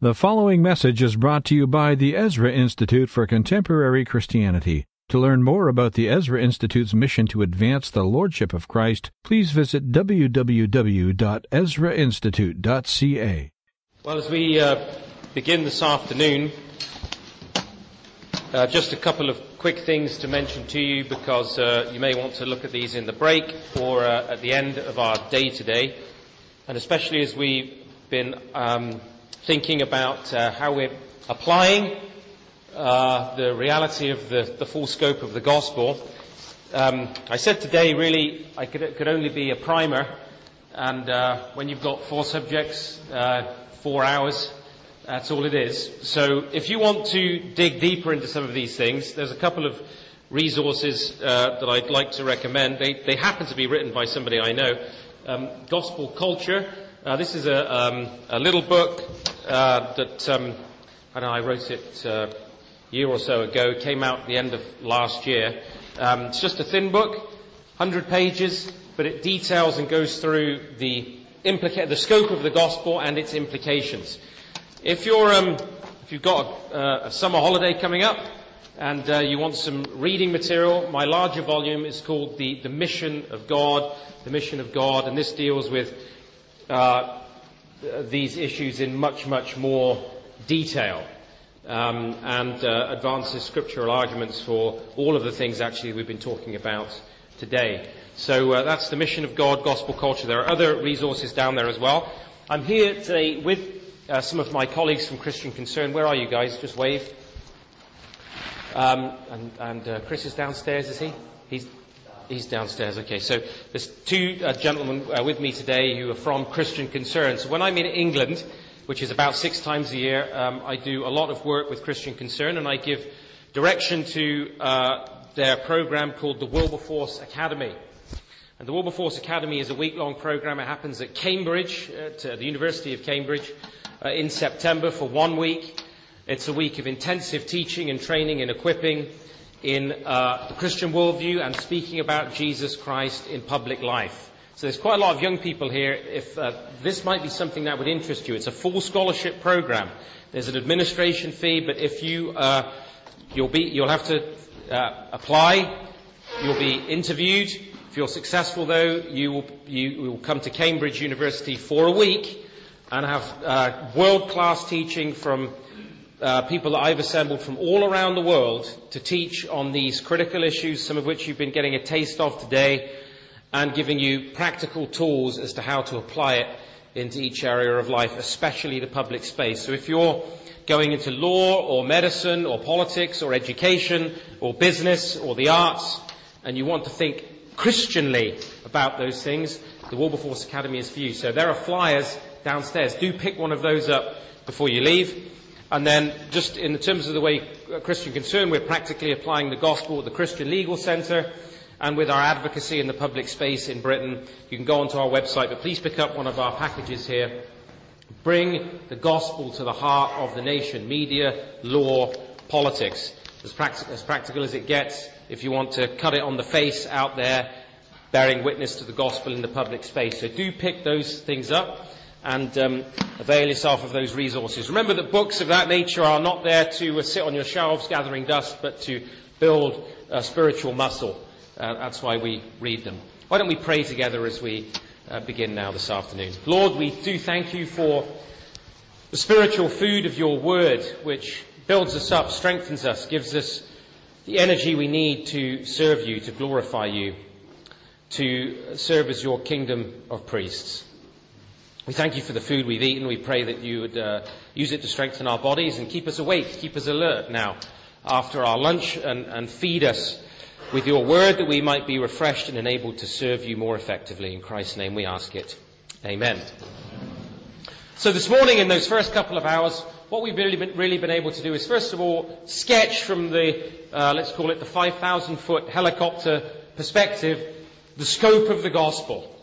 The following message is brought to you by the Ezra Institute for Contemporary Christianity. To learn more about the Ezra Institute's mission to advance the Lordship of Christ, please visit www.ezrainstitute.ca. Well, as we begin this afternoon, just a couple of quick things to mention to you, because you may want to look at these in the break or at the end of our day today, and especially as we've been thinking about how we're applying the reality of the full scope of the gospel. I said today, really, it could only be a primer, and when you've got 4 subjects, 4 hours, that's all it is. So if you want to dig deeper into some of these things, there's a couple of resources that I'd like to recommend. They happen to be written by somebody I know. Gospel Culture. This is a little book that I wrote it a year or so ago. It came out at the end of last year. It's just a thin book, 100 pages, but it details and goes through the scope of the gospel and its implications. If you're if you've got a summer holiday coming up and you want some reading material, my larger volume is called The Mission of God. The Mission of God, and this deals with these issues in much, much more detail, and advances scriptural arguments for all of the things actually we've been talking about today. So that's The Mission of God, Gospel Culture. There are other resources down there as well. I'm here today with some of my colleagues from Christian Concern. Where are you guys? Just wave. And Chris is downstairs, is he? He's downstairs, okay. So there's 2 gentlemen with me today who are from Christian Concern. So when I'm in England, which is about 6 times a year, I do a lot of work with Christian Concern, and I give direction to their program called the Wilberforce Academy. And the Wilberforce Academy is a week-long program. It happens at Cambridge, at the University of Cambridge, in September for 1 week. It's a week of intensive teaching and training and equipping in the Christian worldview and speaking about Jesus Christ in public life. So there's quite a lot of young people here. If this might be something that would interest you, it's a full scholarship program. There's an administration fee, but if you you'll have to apply. You'll be interviewed. If you're successful, though, you will come to Cambridge University for a week and have world-class teaching from people that I've assembled from all around the world to teach on these critical issues, some of which you've been getting a taste of today, and giving you practical tools as to how to apply it into each area of life, especially the public space. So if you're going into law or medicine or politics or education or business or the arts, and you want to think Christianly about those things, the Wilberforce Academy is for you. So there are flyers downstairs. Do pick one of those up before you leave. And then, just in the terms of the way Christian Concern, we're practically applying the gospel at the Christian Legal Centre and with our advocacy in the public space in Britain. You can go onto our website, but please pick up one of our packages here. Bring the gospel to the heart of the nation, media, law, politics. As practical as it gets, if you want to cut it on the face out there, bearing witness to the gospel in the public space. So do pick those things up and avail yourself of those resources. Remember that books of that nature are not there to sit on your shelves gathering dust, but to build spiritual muscle. That's why we read them. Why don't we pray together as we begin now this afternoon. Lord, we do thank you for the spiritual food of your word, which builds us up, strengthens us, gives us the energy we need to serve you, to glorify you, to serve as your kingdom of priests. We thank you for the food we've eaten. We pray that you would use it to strengthen our bodies and keep us awake, keep us alert now after our lunch, and feed us with your word that we might be refreshed and enabled to serve you more effectively. In Christ's name we ask it. Amen. So this morning, in those first couple of hours, what we've really been able to do is, first of all, sketch from the, let's call it the 5,000-foot helicopter perspective, the scope of the gospel.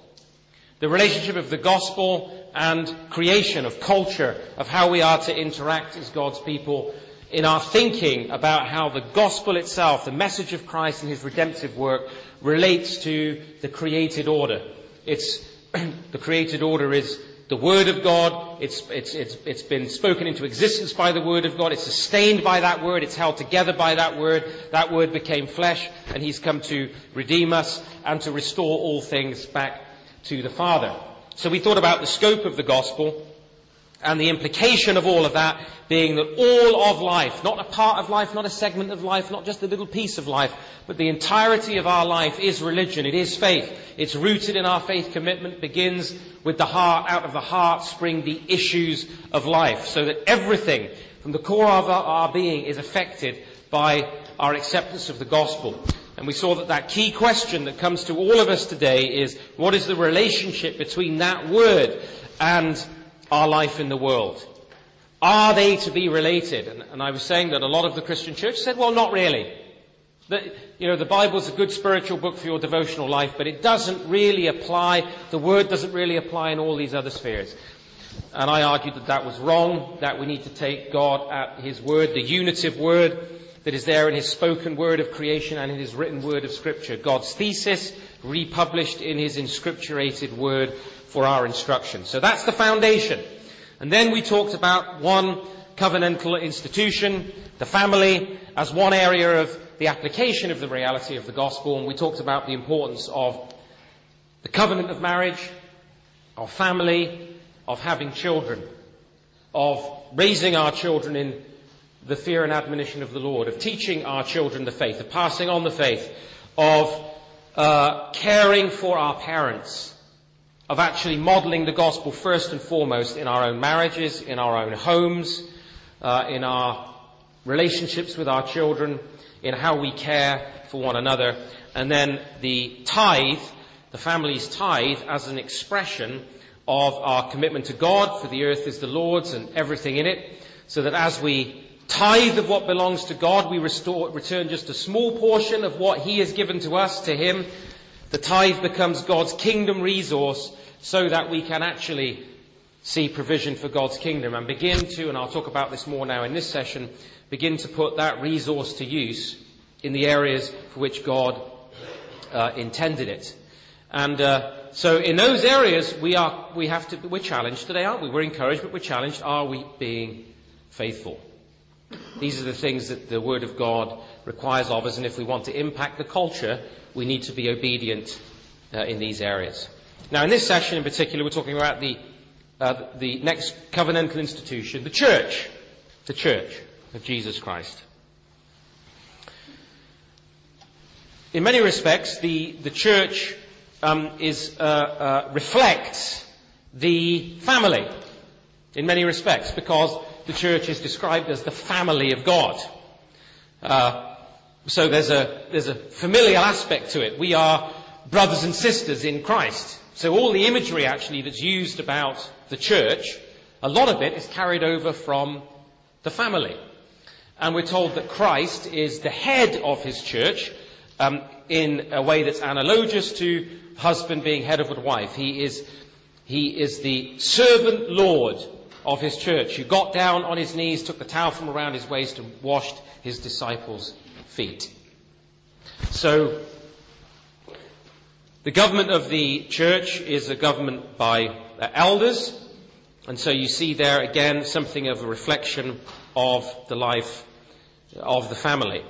The relationship of the gospel and creation, of culture, of how we are to interact as God's people in our thinking about how the gospel itself, the message of Christ and his redemptive work, relates to the created order. The created order is the Word of God. It's been spoken into existence by the Word of God. It's sustained by that Word. It's held together by that Word. That Word became flesh, and he's come to redeem us and to restore all things back to the Father. So we thought about the scope of the gospel and the implication of all of that being that all of life, not a part of life, not a segment of life, not just a little piece of life, but the entirety of our life is religion. It is faith. It's rooted in our faith commitment, begins with the heart. Out of the heart spring the issues of life, so that everything from the core of our being is affected by our acceptance of the gospel. And we saw that that key question that comes to all of us today is, what is the relationship between that word and our life in the world? Are they to be related? And I was saying that a lot of the Christian church said, well, not really. The Bible's a good spiritual book for your devotional life, but it doesn't really apply. The word doesn't really apply in all these other spheres. And I argued that that was wrong, that we need to take God at his word, the unitive word that is there in his spoken word of creation and in his written word of Scripture. God's thesis republished in his inscripturated word for our instruction. So that's the foundation. And then we talked about one covenantal institution, the family, as one area of the application of the reality of the gospel. And we talked about the importance of the covenant of marriage, of family, of having children, of raising our children in the fear and admonition of the Lord, of teaching our children the faith, of passing on the faith, of caring for our parents, of actually modelling the gospel first and foremost in our own marriages, in our own homes, in our relationships with our children, in how we care for one another. And then the tithe, the family's tithe, as an expression of our commitment to God, for the earth is the Lord's and everything in it, so that as we tithe of what belongs to God, we return just a small portion of what he has given to us to him. The tithe becomes God's kingdom resource, so that we can actually see provision for God's kingdom and begin to, and I'll talk about this more now in this session, begin to put that resource to use in the areas for which God intended it. And so in those areas, we're challenged today, aren't we? We're encouraged, but we're challenged. Are we being faithful? These are the things that the Word of God requires of us, and if we want to impact the culture, we need to be obedient in these areas. Now, in this session in particular, we're talking about the next covenantal institution, the Church of Jesus Christ. In many respects, the Church reflects the family, in many respects, because the church is described as the family of God. So there's a familial aspect to it. We are brothers and sisters in Christ. So all the imagery actually that's used about the church, a lot of it is carried over from the family. And we're told that Christ is the head of his church in a way that's analogous to husband being head of a wife. He is the servant Lord of his church, who got down on his knees, took the towel from around his waist, and washed his disciples' feet. So the government of the church is a government by elders, and so you see there again something of a reflection of the life of the family.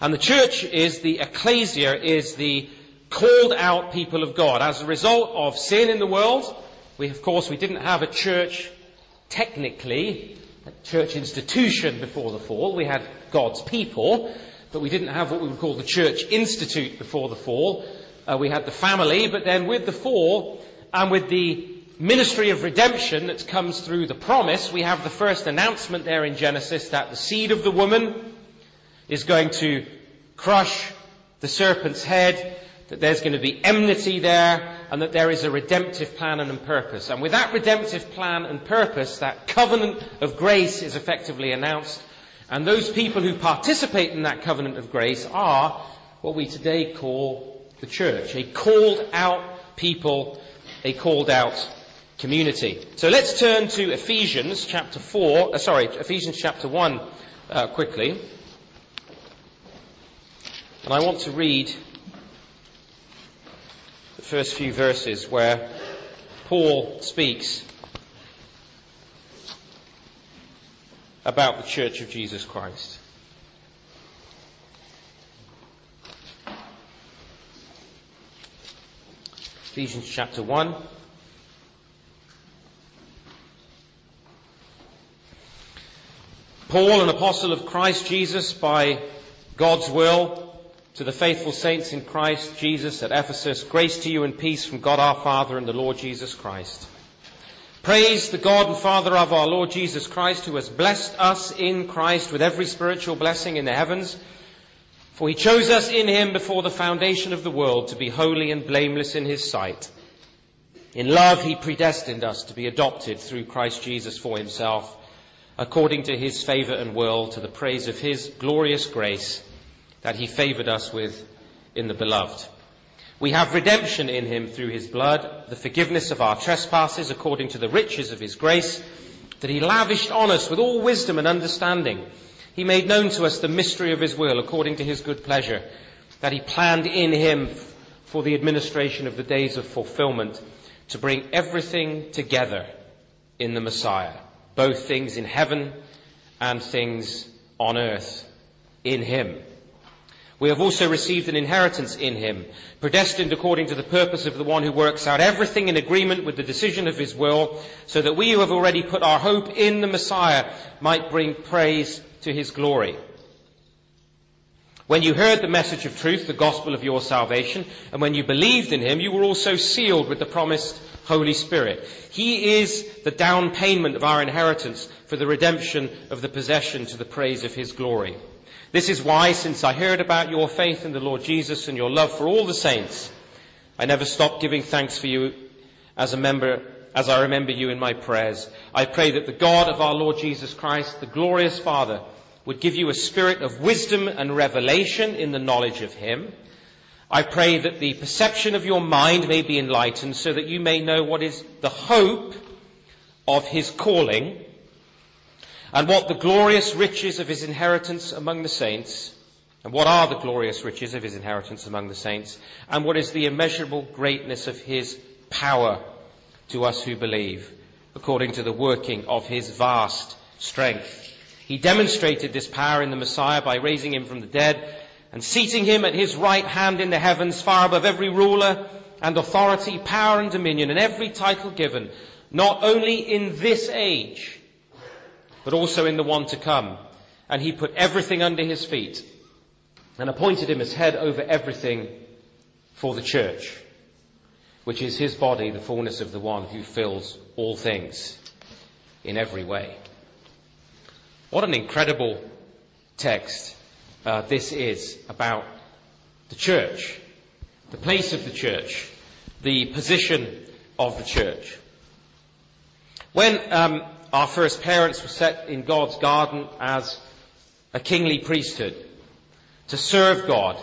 And the church is the ecclesia, is the called out people of God. As a result of sin in the world, we didn't have a church technically, a church institution before the fall. We had God's people, but we didn't have what we would call the church institute before the fall. We had the family, but then with the fall and with the ministry of redemption that comes through the promise, we have the first announcement there in Genesis that the seed of the woman is going to crush the serpent's head, that there's going to be enmity there, and that there is a redemptive plan and purpose. And with that redemptive plan and purpose, that covenant of grace is effectively announced. And those people who participate in that covenant of grace are what we today call the church, a called out people, a called out community. So let's turn to Ephesians chapter 1 quickly. And I want to read first few verses where Paul speaks about the Church of Jesus Christ. Ephesians chapter 1. Paul, an apostle of Christ Jesus by God's will, to the faithful saints in Christ Jesus at Ephesus, grace to you and peace from God our Father and the Lord Jesus Christ. Praise the God and Father of our Lord Jesus Christ, who has blessed us in Christ with every spiritual blessing in the heavens. For he chose us in him before the foundation of the world to be holy and blameless in his sight. In love he predestined us to be adopted through Christ Jesus for himself, according to his favour and will, to the praise of his glorious grace that he favoured us with in the beloved. We have redemption in him through his blood, the forgiveness of our trespasses according to the riches of his grace that he lavished on us with all wisdom and understanding. He made known to us the mystery of his will, according to his good pleasure, that he planned in him for the administration of the days of fulfillment, to bring everything together in the Messiah, both things in heaven and things on earth, in him. We have also received an inheritance in him, predestined according to the purpose of the one who works out everything in agreement with the decision of his will, so that we who have already put our hope in the Messiah might bring praise to his glory. When you heard the message of truth, the gospel of your salvation, and when you believed in him, you were also sealed with the promised Holy Spirit. He is the down payment of our inheritance for the redemption of the possession to the praise of his glory. This is why, since I heard about your faith in the Lord Jesus and your love for all the saints, I never stopped giving thanks for you as I remember you in my prayers. I pray that the God of our Lord Jesus Christ, the glorious Father, would give you a spirit of wisdom and revelation in the knowledge of him. I pray that the perception of your mind may be enlightened, so that you may know what is the hope of his calling, and what the glorious riches of his inheritance among the saints, and what are the glorious riches of his inheritance among the saints, and what is the immeasurable greatness of his power to us who believe, according to the working of his vast strength. He demonstrated this power in the Messiah by raising him from the dead and seating him at his right hand in the heavens, far above every ruler and authority, power and dominion, and every title given, not only in this age, but also in the one to come. And he put everything under his feet and appointed him as head over everything for the church, which is his body, the fullness of the one who fills all things in every way. What an incredible text this is about the church, the place of the church, the position of the church. When our first parents were set in God's garden as a kingly priesthood to serve God,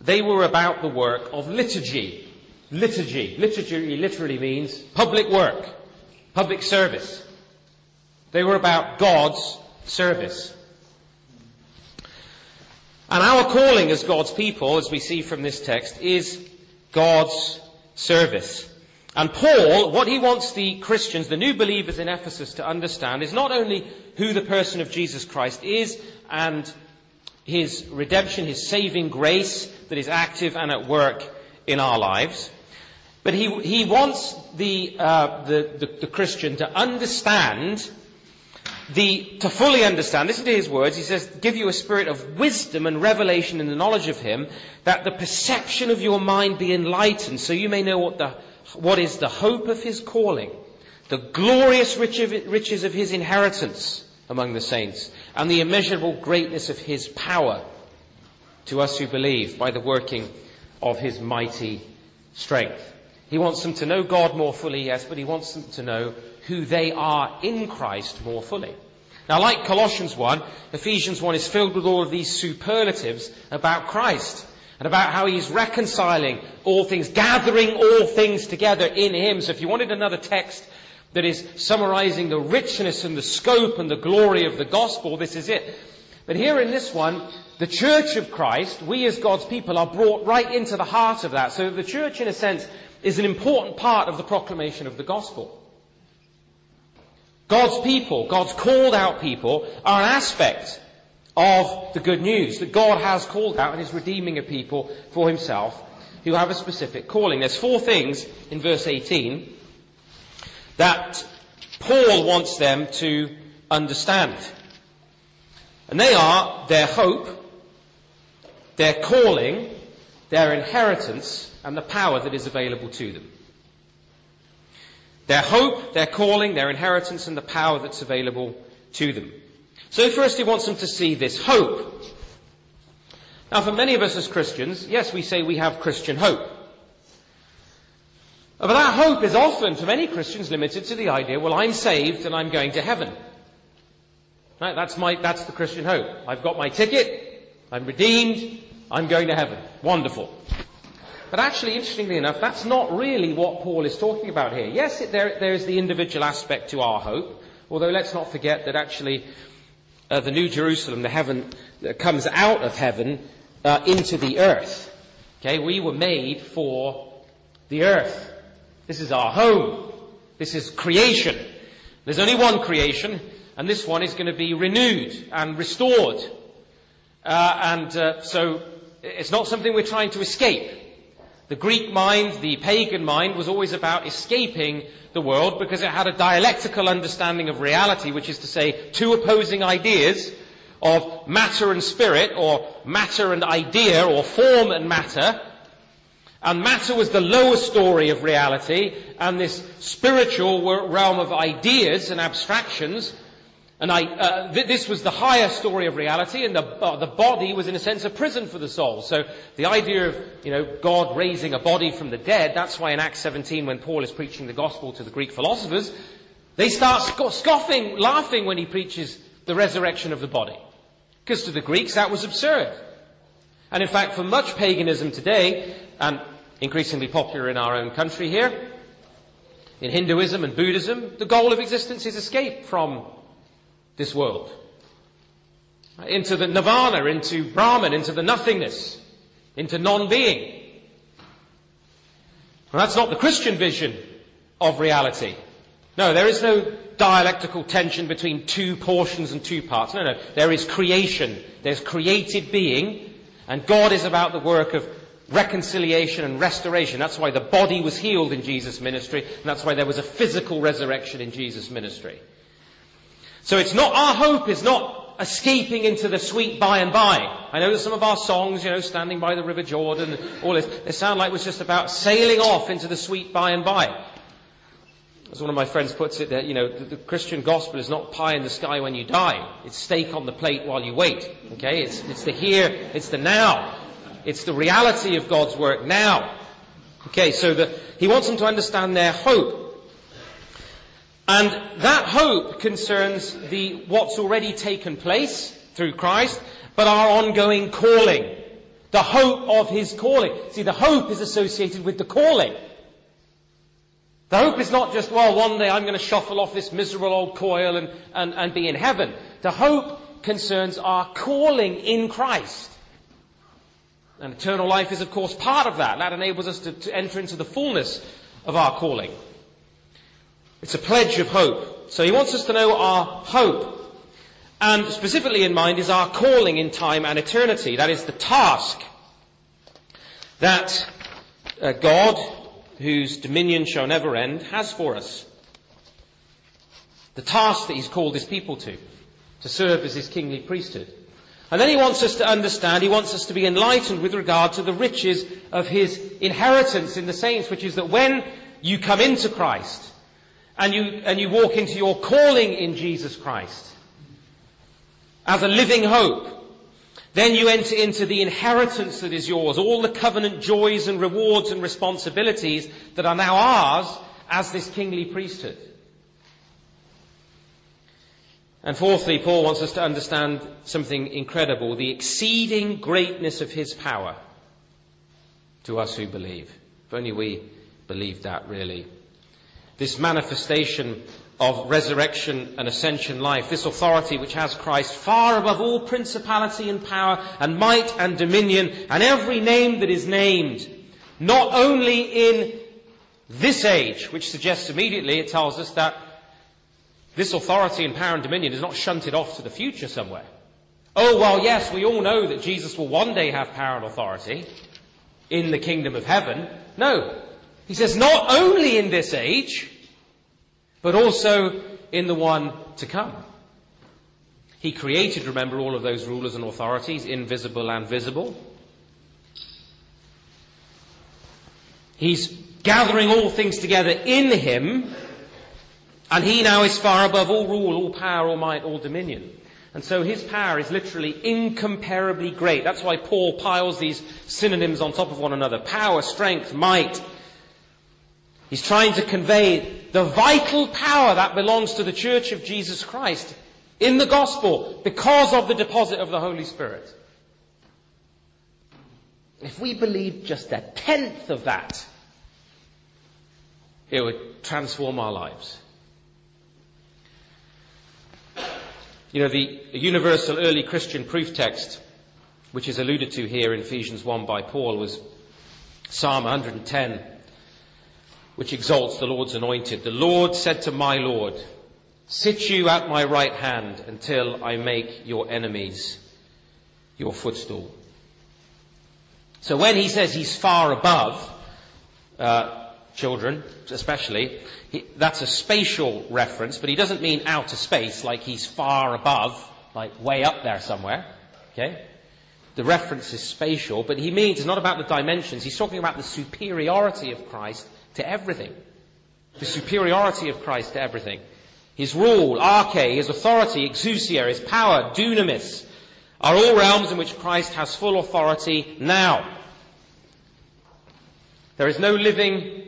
they were about the work of liturgy. Liturgy literally means public work, public service. They were about God's service. And our calling as God's people, as we see from this text, is God's service. And Paul, what he wants the Christians, the new believers in Ephesus, to understand is not only who the person of Jesus Christ is and his redemption, his saving grace that is active and at work in our lives, but he wants the Christian to understand to fully understand, listen to his words, he says, give you a spirit of wisdom and revelation in the knowledge of him, that the perception of your mind be enlightened, so you may know what is the hope of his calling, the glorious riches of his inheritance among the saints, and the immeasurable greatness of his power to us who believe by the working of his mighty strength. He wants them to know God more fully, yes, but he wants them to know who they are in Christ more fully. Now, like Colossians 1, Ephesians 1 is filled with all of these superlatives about Christ and about how he's reconciling all things, gathering all things together in him. So if you wanted another text that is summarizing the richness and the scope and the glory of the gospel, this is it. But here in this one, the Church of Christ, we as God's people are brought right into the heart of that. So the church, in a sense, is an important part of the proclamation of the gospel. God's people, God's called out people, are an aspect of the good news that God has called out and is redeeming a people for himself who have a specific calling. There's four things in verse 18 that Paul wants them to understand. And they are their hope, their calling, their inheritance, and the power that is available to them. Their hope, their calling, their inheritance, and the power that's available to them. So first he wants them to see this hope. Now for many of us as Christians, yes, we say we have Christian hope. But that hope is often, for many Christians, limited to the idea, well, I'm saved and I'm going to heaven. Right? That's the Christian hope. I've got my ticket, I'm redeemed, I'm going to heaven. Wonderful. But actually, interestingly enough, that's not really what Paul is talking about here. Yes, there is the individual aspect to our hope, although let's not forget that actually the New Jerusalem, the heaven that comes out of heaven into the earth. Okay, we were made for the earth. This is our home. This is creation. There's only one creation, and this one is going to be renewed and restored. So it's not something we're trying to escape. The Greek mind, the pagan mind, was always about escaping the world because it had a dialectical understanding of reality, which is to say two opposing ideas of matter and spirit, or matter and idea, or form and matter. And matter was the lower story of reality, and this spiritual realm of ideas and abstractions, and this was the higher story of reality, and the body was, in a sense, a prison for the soul. So the idea of, God raising a body from the dead, that's why in Acts 17, when Paul is preaching the gospel to the Greek philosophers, they start scoffing, laughing when he preaches the resurrection of the body. Because to the Greeks, that was absurd. And in fact, for much paganism today, and increasingly popular in our own country here, in Hinduism and Buddhism, the goal of existence is escape from this world, into the Nirvana, into Brahman, into the nothingness, into non-being. Well, that's not the Christian vision of reality. No, there is no dialectical tension between two portions and two parts. No, there is creation. There's created being, and God is about the work of reconciliation and restoration. That's why the body was healed in Jesus' ministry, and that's why there was a physical resurrection in Jesus' ministry. So it's not, our hope is not escaping into the sweet by and by. I know that some of our songs, Standing by the River Jordan, all this, they sound like it was just about sailing off into the sweet by and by. As one of my friends puts it, that, the Christian gospel is not pie in the sky when you die. It's steak on the plate while you wait. Okay? It's the here, it's the now. It's the reality of God's work now. Okay, so he wants them to understand their hope. And that hope concerns what's already taken place through Christ, but our ongoing calling. The hope of his calling. See, the hope is associated with the calling. The hope is not just, well, one day I'm going to shuffle off this miserable old coil and be in heaven. The hope concerns our calling in Christ. And eternal life is, of course, part of that. That enables us to enter into the fullness of our calling. It's a pledge of hope. So he wants us to know our hope. And specifically in mind is our calling in time and eternity. That is the task that God, whose dominion shall never end, has for us. The task that he's called his people to serve as his kingly priesthood. And then he wants us to understand, he wants us to be enlightened with regard to the riches of his inheritance in the saints, which is that when you come into Christ, and you walk into your calling in Jesus Christ as a living hope, then you enter into the inheritance that is yours, all the covenant joys and rewards and responsibilities that are now ours as this kingly priesthood. And fourthly, Paul wants us to understand something incredible, the exceeding greatness of his power to us who believe. If only we believed that, really. This manifestation of resurrection and ascension life, this authority which has Christ far above all principality and power and might and dominion and every name that is named, not only in this age, which suggests immediately, it tells us that this authority and power and dominion is not shunted off to the future somewhere. Oh, well, yes, we all know that Jesus will one day have power and authority in the kingdom of heaven. No. He says not only in this age, but also in the one to come. He created, remember, all of those rulers and authorities, invisible and visible. He's gathering all things together in him, and he now is far above all rule, all power, all might, all dominion. And so his power is literally incomparably great. That's why Paul piles these synonyms on top of one another. Power, strength, might. He's trying to convey the vital power that belongs to the Church of Jesus Christ in the gospel because of the deposit of the Holy Spirit. If we believed just a tenth of that, it would transform our lives. You know, the universal early Christian proof text, which is alluded to here in Ephesians 1 by Paul, was Psalm 110, which exalts the Lord's anointed. The Lord said to my Lord, sit you at my right hand until I make your enemies your footstool. So when he says he's far above, children especially, that's a spatial reference, but he doesn't mean outer space, like he's far above, like way up there somewhere. Okay? The reference is spatial, but he means it's not about the dimensions. He's talking about the superiority of Christ to everything. The superiority of Christ to everything. His rule, arche, his authority, exousia, his power, dunamis, are all realms in which Christ has full authority now. There is no living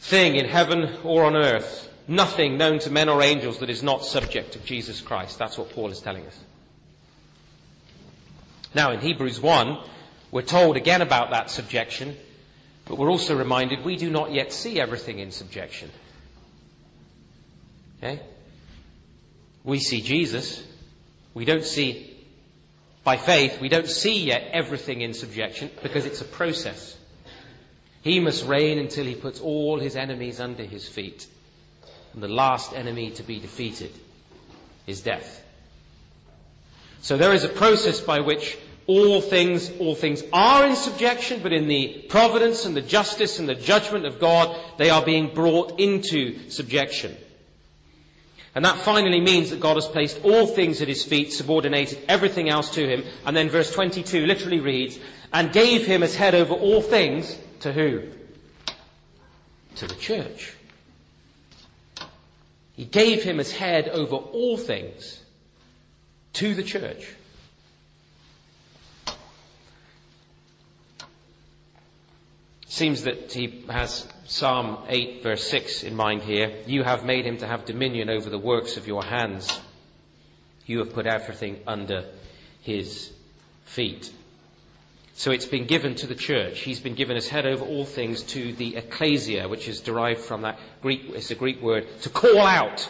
thing in heaven or on earth, nothing known to men or angels that is not subject to Jesus Christ. That's what Paul is telling us. Now in Hebrews 1, we're told again about that subjection, but we're also reminded we do not yet see everything in subjection. Okay? We see Jesus. We don't see, by faith, we don't see yet everything in subjection because it's a process. He must reign until he puts all his enemies under his feet. And the last enemy to be defeated is death. So there is a process by which all things are in subjection, but in the providence and the justice and the judgment of God, they are being brought into subjection. And that finally means that God has placed all things at his feet, subordinated everything else to him. And then verse 22 literally reads, and gave him as head over all things. To who? To the church. He gave him as head over all things to the church. Seems that he has Psalm 8 verse 6 in mind here. You have made him to have dominion over the works of your hands. You have put everything under his feet. So it's been given to the church. He's been given as head over all things to the ecclesia, which is derived from that Greek, it's a Greek word, to call out.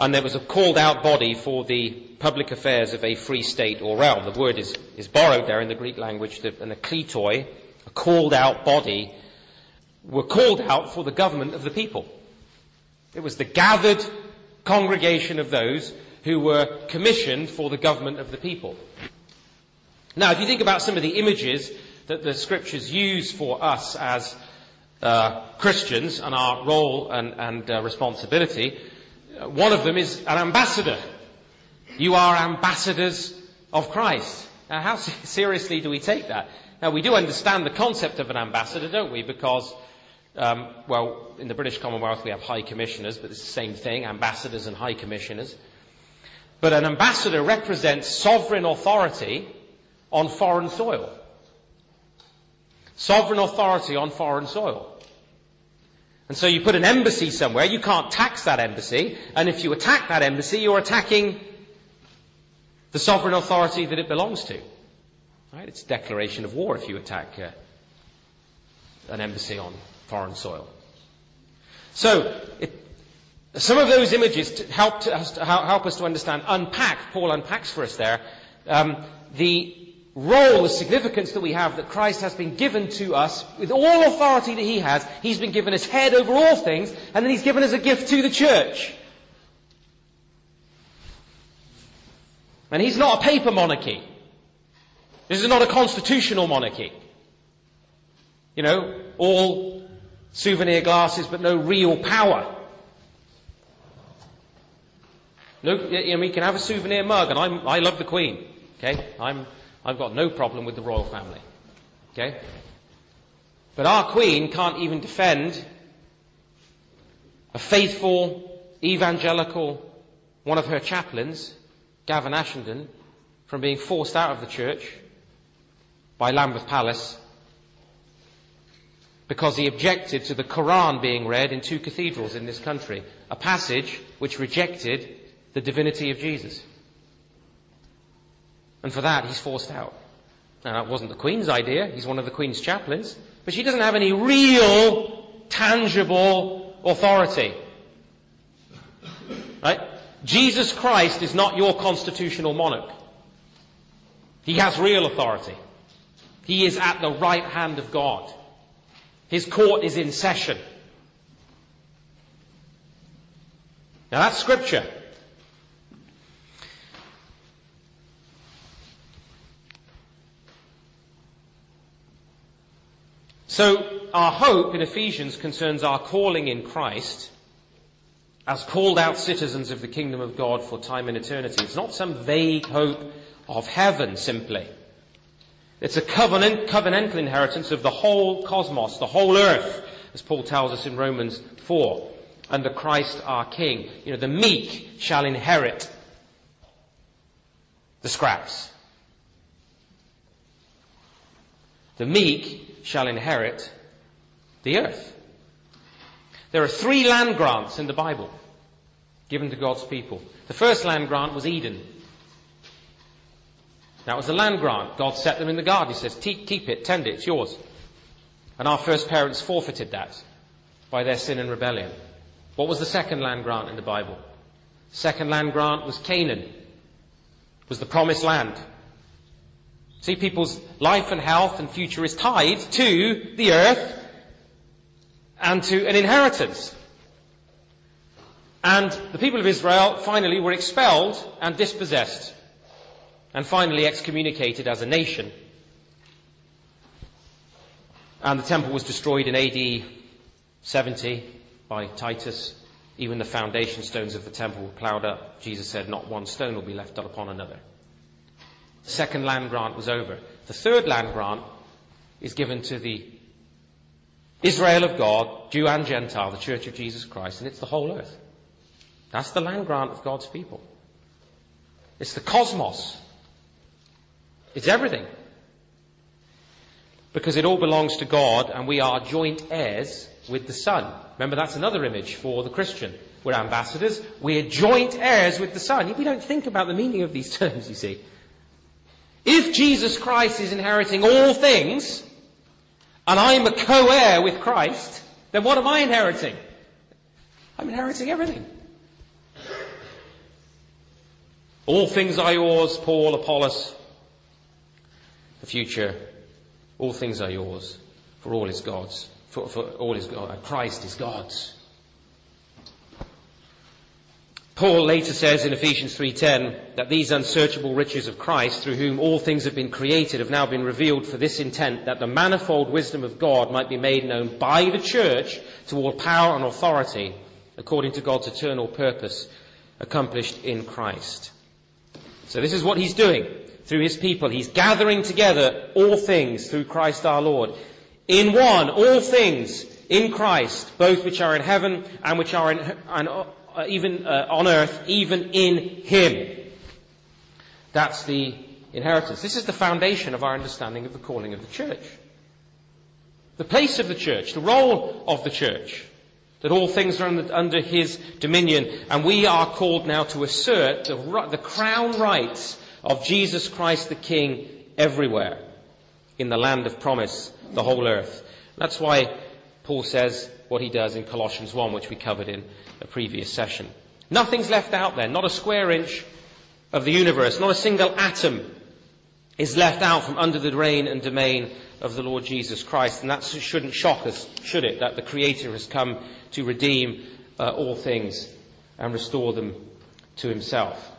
And there was a called out body for the public affairs of a free state or realm. The word is borrowed there in the Greek language, an ekletoi, a called out body, were called out for the government of the people. It was the gathered congregation of those who were commissioned for the government of the people. Now, if you think about some of the images that the Scriptures use for us as Christians and our role and responsibility, one of them is an ambassador. You are ambassadors of Christ. Now, how seriously do we take that? Now, we do understand the concept of an ambassador, don't we? Because, well, in the British Commonwealth we have high commissioners, but it's the same thing, ambassadors and high commissioners. But an ambassador represents sovereign authority on foreign soil. Sovereign authority on foreign soil. And so you put an embassy somewhere, you can't tax that embassy, and if you attack that embassy, you're attacking the sovereign authority that it belongs to. Right? It's a declaration of war if you attack an embassy on foreign soil. So some of those images help us to understand, unpack, Paul unpacks for us there, the role, the significance that we have, that Christ has been given to us with all authority that he has. He's been given as head over all things, and then he's given as a gift to the church. And he's not a paper monarchy. This is not a constitutional monarchy. You know, all souvenir glasses but no real power. No, you know, we can have a souvenir mug, and I love the Queen. Okay, I've got no problem with the royal family. Okay, but our Queen can't even defend a faithful evangelical, one of her chaplains, Gavin Ashenden, from being forced out of the church by Lambeth Palace because he objected to the Koran being read in 2 cathedrals in this country, a passage which rejected the divinity of Jesus. And for that, he's forced out. Now, that wasn't the Queen's idea. He's one of the Queen's chaplains. But she doesn't have any real, tangible authority. Right? Jesus Christ is not your constitutional monarch. He has real authority. He is at the right hand of God. His court is in session. Now, that's scripture. So, our hope in Ephesians concerns our calling in Christ as called out citizens of the kingdom of God for time and eternity. It's not some vague hope of heaven, simply. It's a covenantal inheritance of the whole cosmos, the whole earth, as Paul tells us in Romans 4, under Christ our King. You know, the meek shall inherit the scraps. The meek shall inherit the earth. There are 3 land grants in the Bible given to God's people. The first land grant was Eden. That was a land grant. God set them in the garden. He says, keep it, tend it, it's yours. And our first parents forfeited that by their sin and rebellion. What was the second land grant in the Bible? The second land grant was Canaan. It was the promised land. See, people's life and health and future is tied to the earth and to an inheritance. And the people of Israel finally were expelled and dispossessed and finally excommunicated as a nation. And the temple was destroyed in AD 70 by Titus. Even the foundation stones of the temple were plowed up. Jesus said, not one stone will be left upon another. The second land grant was over. The third land grant is given to the Israel of God, Jew and Gentile, the Church of Jesus Christ, and it's the whole earth. That's the land grant of God's people. It's the cosmos. It's everything. Because it all belongs to God, and we are joint heirs with the Son. Remember, that's another image for the Christian. We're ambassadors. We're joint heirs with the Son. We don't think about the meaning of these terms, you see. If Jesus Christ is inheriting all things, and I'm a co-heir with Christ, then what am I inheriting? I'm inheriting everything. All things are yours, Paul, Apollos, the future. All things are yours, for all is God's. For all is God. Christ is God's. Paul later says in Ephesians 3:10 that these unsearchable riches of Christ, through whom all things have been created, have now been revealed for this intent, that the manifold wisdom of God might be made known by the church to all power and authority, according to God's eternal purpose accomplished in Christ. So this is what he's doing through his people. He's gathering together all things through Christ our Lord. In one, all things in Christ, both which are in heaven and which are even on earth, even in him. That's the inheritance. This is the foundation of our understanding of the calling of the church. The place of the church, the role of the church, that all things are under his dominion, and we are called now to assert the crown rights of Jesus Christ the King everywhere in the land of promise, the whole earth. That's why Paul says what he does in Colossians 1, which we covered in a previous session. Nothing's left out there, not a square inch of the universe, not a single atom is left out from under the reign and domain of the Lord Jesus Christ. And that shouldn't shock us, should it, that the Creator has come to redeem all things and restore them to himself.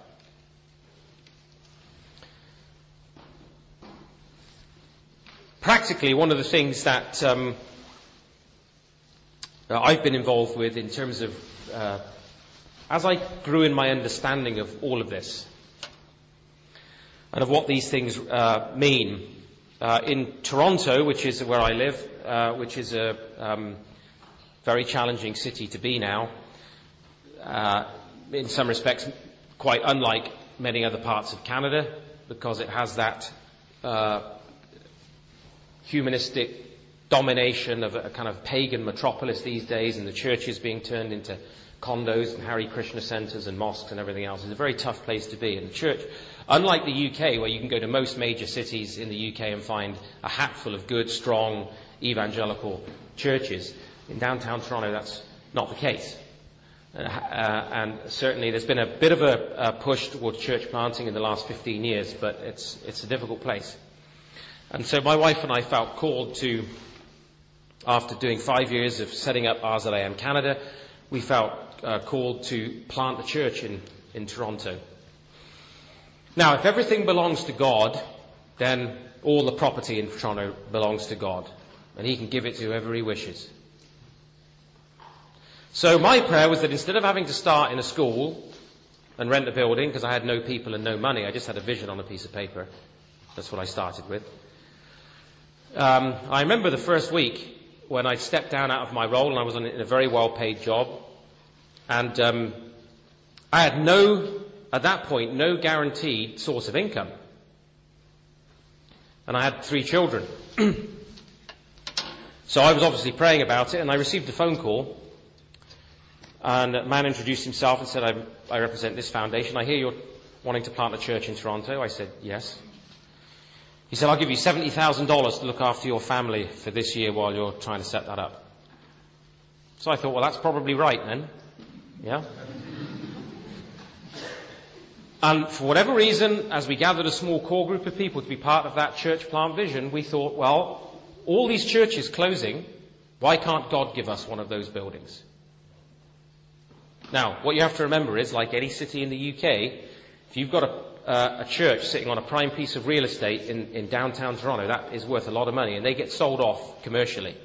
Practically, one of the things that I've been involved with in terms of, as I grew in my understanding of all of this, and of what these things mean. In Toronto, which is where I live, which is a very challenging city to be now, in some respects quite unlike many other parts of Canada, because it has that humanistic domination of a kind of pagan metropolis these days, and the churches being turned into condos and Hare Krishna centres and mosques and everything else. It's a very tough place to be. And the church, unlike the UK, where you can go to most major cities in the UK and find a hatful of good, strong, evangelical churches, in downtown Toronto that's not the case. And certainly there's been a bit of a push towards church planting in the last 15 years, but it's a difficult place. And so my wife and I felt called to, after doing 5 years of setting up RZLAM Canada, we felt called to plant a church in Toronto. Now, if everything belongs to God, then all the property in Toronto belongs to God, and he can give it to whoever he wishes. So my prayer was that instead of having to start in a school and rent a building, because I had no people and no money, I just had a vision on a piece of paper. That's what I started with. I remember the first week, when I stepped down out of my role, and I was in a very well-paid job, and I had at that point, no guaranteed source of income. And I had 3 children. So I was obviously praying about it, and I received a phone call, and a man introduced himself and said, I represent this foundation. I hear you're wanting to plant a church in Toronto. I said, yes. He said, I'll give you $70,000 to look after your family for this year while you're trying to set that up. So I thought, well, that's probably right then. Yeah? And for whatever reason, as we gathered a small core group of people to be part of that church plant vision, we thought, well, all these churches closing, why can't God give us one of those buildings? Now, what you have to remember is, like any city in the UK, if you've got a church sitting on a prime piece of real estate in downtown Toronto, that is worth a lot of money, and they get sold off commercially.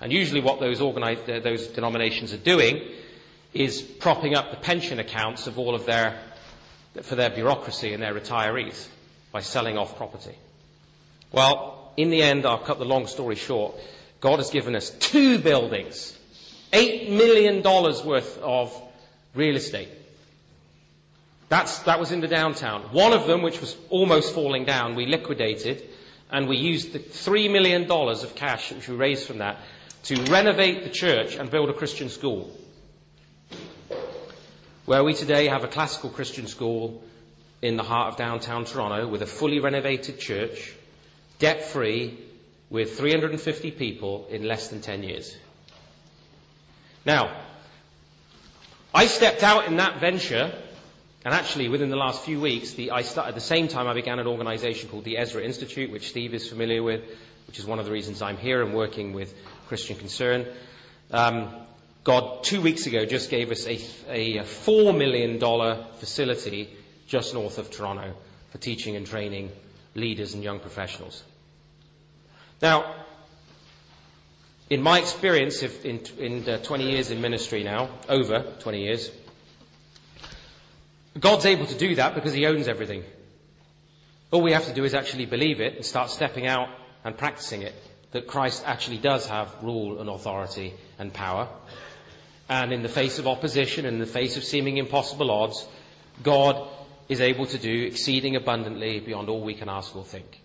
And usually what those denominations are doing is propping up the pension accounts of all of their bureaucracy and their retirees by selling off property. Well, in the end, I'll cut the long story short, God has given us 2 buildings, $8 million worth of real estate. That was in the downtown. One of them, which was almost falling down, we liquidated, and we used the $3 million of cash which we raised from that to renovate the church and build a Christian school, where we today have a classical Christian school in the heart of downtown Toronto with a fully renovated church, debt-free, with 350 people in less than 10 years. Now, I stepped out in that venture. And actually, within the last few weeks, at the same time I began an organisation called the Ezra Institute, which Steve is familiar with, which is one of the reasons I'm here and working with Christian Concern. God, 2 weeks ago, just gave us a $4 million facility just north of Toronto for teaching and training leaders and young professionals. Now, in my experience, in 20 years in ministry now, over 20 years, God's able to do that because he owns everything. All we have to do is actually believe it and start stepping out and practicing it, that Christ actually does have rule and authority and power. And in the face of opposition, in the face of seeming impossible odds, God is able to do exceeding abundantly beyond all we can ask or think.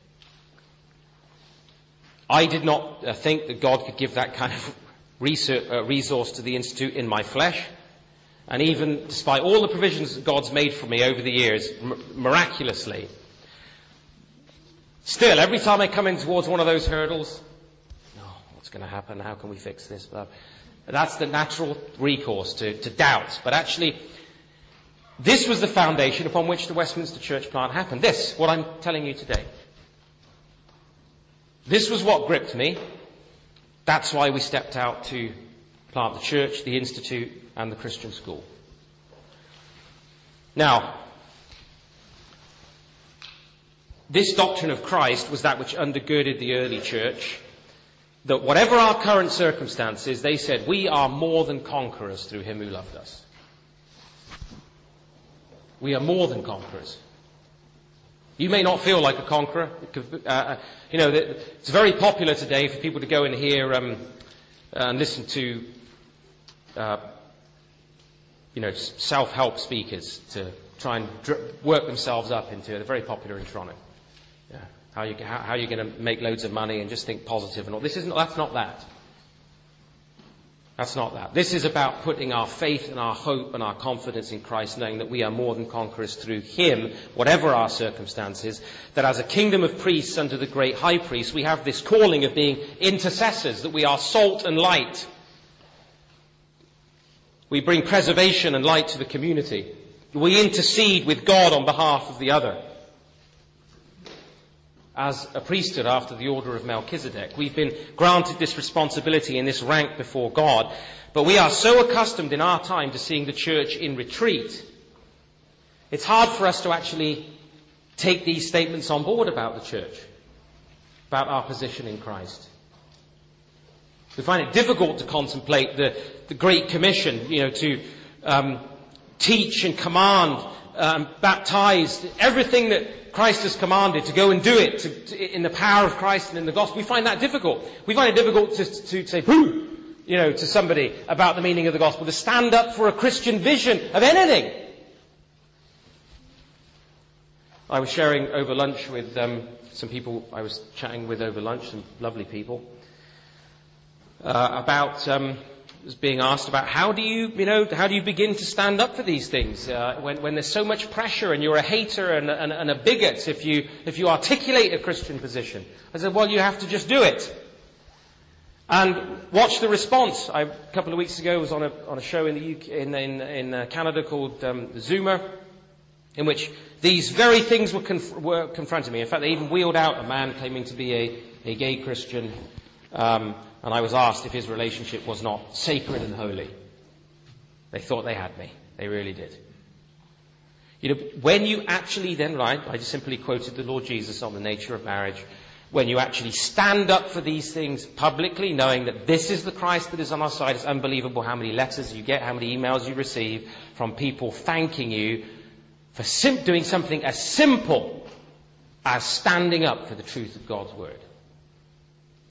I did not think that God could give that kind of resource to the Institute in my flesh. And even despite all the provisions that God's made for me over the years, miraculously, still, every time I come in towards one of those hurdles, oh, what's going to happen? How can we fix this? That's the natural recourse to doubt. But actually, this was the foundation upon which the Westminster Church plant happened. This, what I'm telling you today. This was what gripped me. That's why we stepped out to plant the church, the institute, and the Christian school. Now, this doctrine of Christ was that which undergirded the early church, that whatever our current circumstances, they said, we are more than conquerors through him who loved us. We are more than conquerors. You may not feel like a conqueror. You know, it's very popular today for people to go and hear and listen to, you know, self-help speakers to try and work themselves up into it. They're very popular in Toronto. Yeah. How are you going to make loads of money and just think positive and all? This isn't. That's not that. That's not that. This is about putting our faith and our hope and our confidence in Christ, knowing that we are more than conquerors through him, whatever our circumstances, that as a kingdom of priests under the great high priest, we have this calling of being intercessors, that we are salt and light. We bring preservation and light to the community. We intercede with God on behalf of the other. As a priesthood after the order of Melchizedek, we've been granted this responsibility and this rank before God, but we are so accustomed in our time to seeing the church in retreat, it's hard for us to actually take these statements on board about the church, about our position in Christ. We find it difficult to contemplate the Great Commission, you know, to teach and command, baptize, everything that Christ has commanded, to go and do it in the power of Christ and in the gospel. We find that difficult. We find it difficult to say "Who," you know, to somebody about the meaning of the gospel, to stand up for a Christian vision of anything. I was sharing over lunch with some people I was chatting with over lunch, some lovely people, about was being asked about how do you begin to stand up for these things when there's so much pressure and you're a hater and a bigot if you articulate a Christian position. I said, well, you have to just do it and watch the response. I, a couple of weeks ago, was on a show in the UK, in Canada called Zuma, in which these very things were confronting me. In fact, they even wheeled out a man claiming to be a gay Christian. And I was asked if his relationship was not sacred and holy. They thought they had me. They really did. You know, when you actually then, right, I just simply quoted the Lord Jesus on the nature of marriage. When you actually stand up for these things publicly, knowing that this is the Christ that is on our side, it's unbelievable how many letters you get, how many emails you receive from people thanking you for doing something as simple as standing up for the truth of God's word.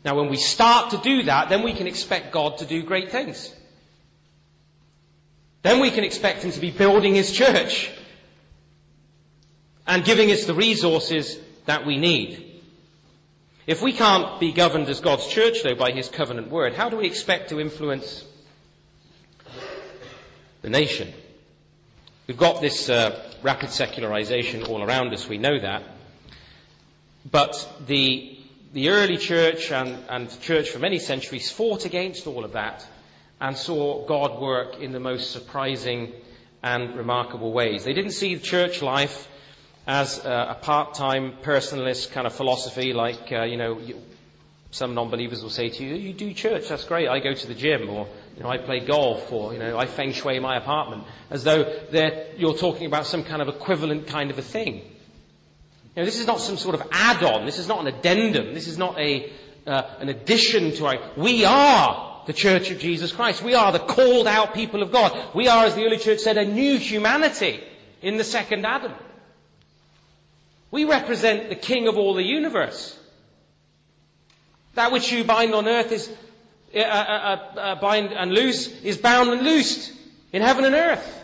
Now, when we start to do that, then we can expect God to do great things. Then we can expect him to be building his church and giving us the resources that we need. If we can't be governed as God's church, though, by his covenant word, how do we expect to influence the nation? We've got this rapid secularization all around us. We know that. But the early church and the church for many centuries fought against all of that and saw God work in the most surprising and remarkable ways. They didn't see church life as a part-time personalist kind of philosophy like, you know, some non-believers will say to you, you do church, that's great, I go to the gym, or, you know, I play golf, or, you know, I feng shui my apartment, as though you're talking about some kind of equivalent kind of a thing. You know, this is not some sort of add-on. This is not an addendum. This is not an addition to our... We are the Church of Jesus Christ. We are the called-out people of God. We are, as the early church said, a new humanity in the second Adam. We represent the King of all the universe. That which you bind on earth is... bind and loose is bound and loosed in heaven and earth.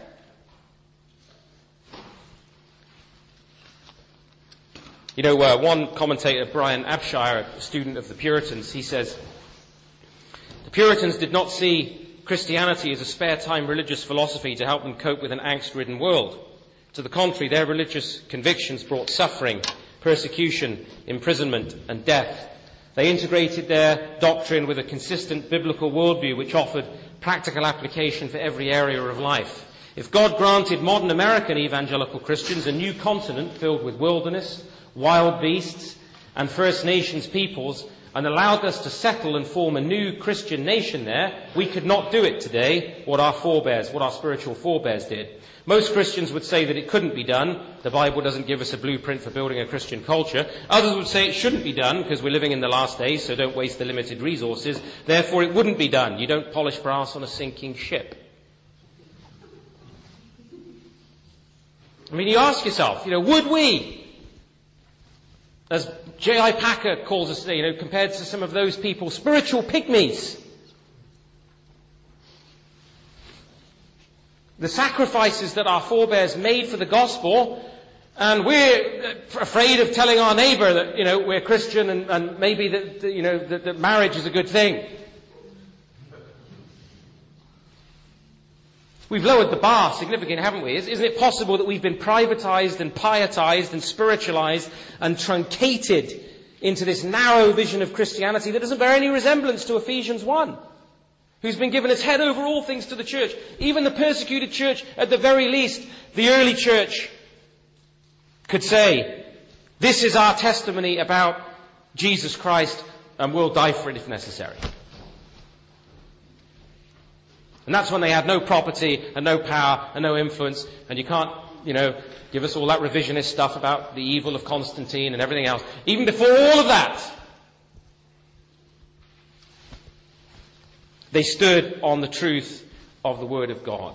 You know, one commentator, Brian Abshire, a student of the Puritans, he says, the Puritans did not see Christianity as a spare-time religious philosophy to help them cope with an angst-ridden world. To the contrary, their religious convictions brought suffering, persecution, imprisonment, and death. They integrated their doctrine with a consistent biblical worldview which offered practical application for every area of life. If God granted modern American evangelical Christians a new continent filled with wilderness, wild beasts, and First Nations peoples, and allowed us to settle and form a new Christian nation there, we could not do it today, what our spiritual forebears did. Most Christians would say that it couldn't be done. The Bible doesn't give us a blueprint for building a Christian culture. Others would say it shouldn't be done because we're living in the last days, so don't waste the limited resources. Therefore, it wouldn't be done. You don't polish brass on a sinking ship. I mean, you ask yourself, would we? As J.I. Packer calls us today, compared to some of those people, spiritual pygmies. The sacrifices that our forebears made for the gospel, and we're afraid of telling our neighbour that, we're Christian and maybe that, that marriage is a good thing. We've lowered the bar significantly, haven't we? Isn't it possible that we've been privatised and pietised and spiritualised and truncated into this narrow vision of Christianity that doesn't bear any resemblance to Ephesians 1? Who's been given his head over all things to the church, even the persecuted church, at the very least, the early church could say, this is our testimony about Jesus Christ, and we'll die for it if necessary. And that's when they had no property, and no power, and no influence, and you can't, give us all that revisionist stuff about the evil of Constantine and everything else. Even before all of that, they stood on the truth of the Word of God.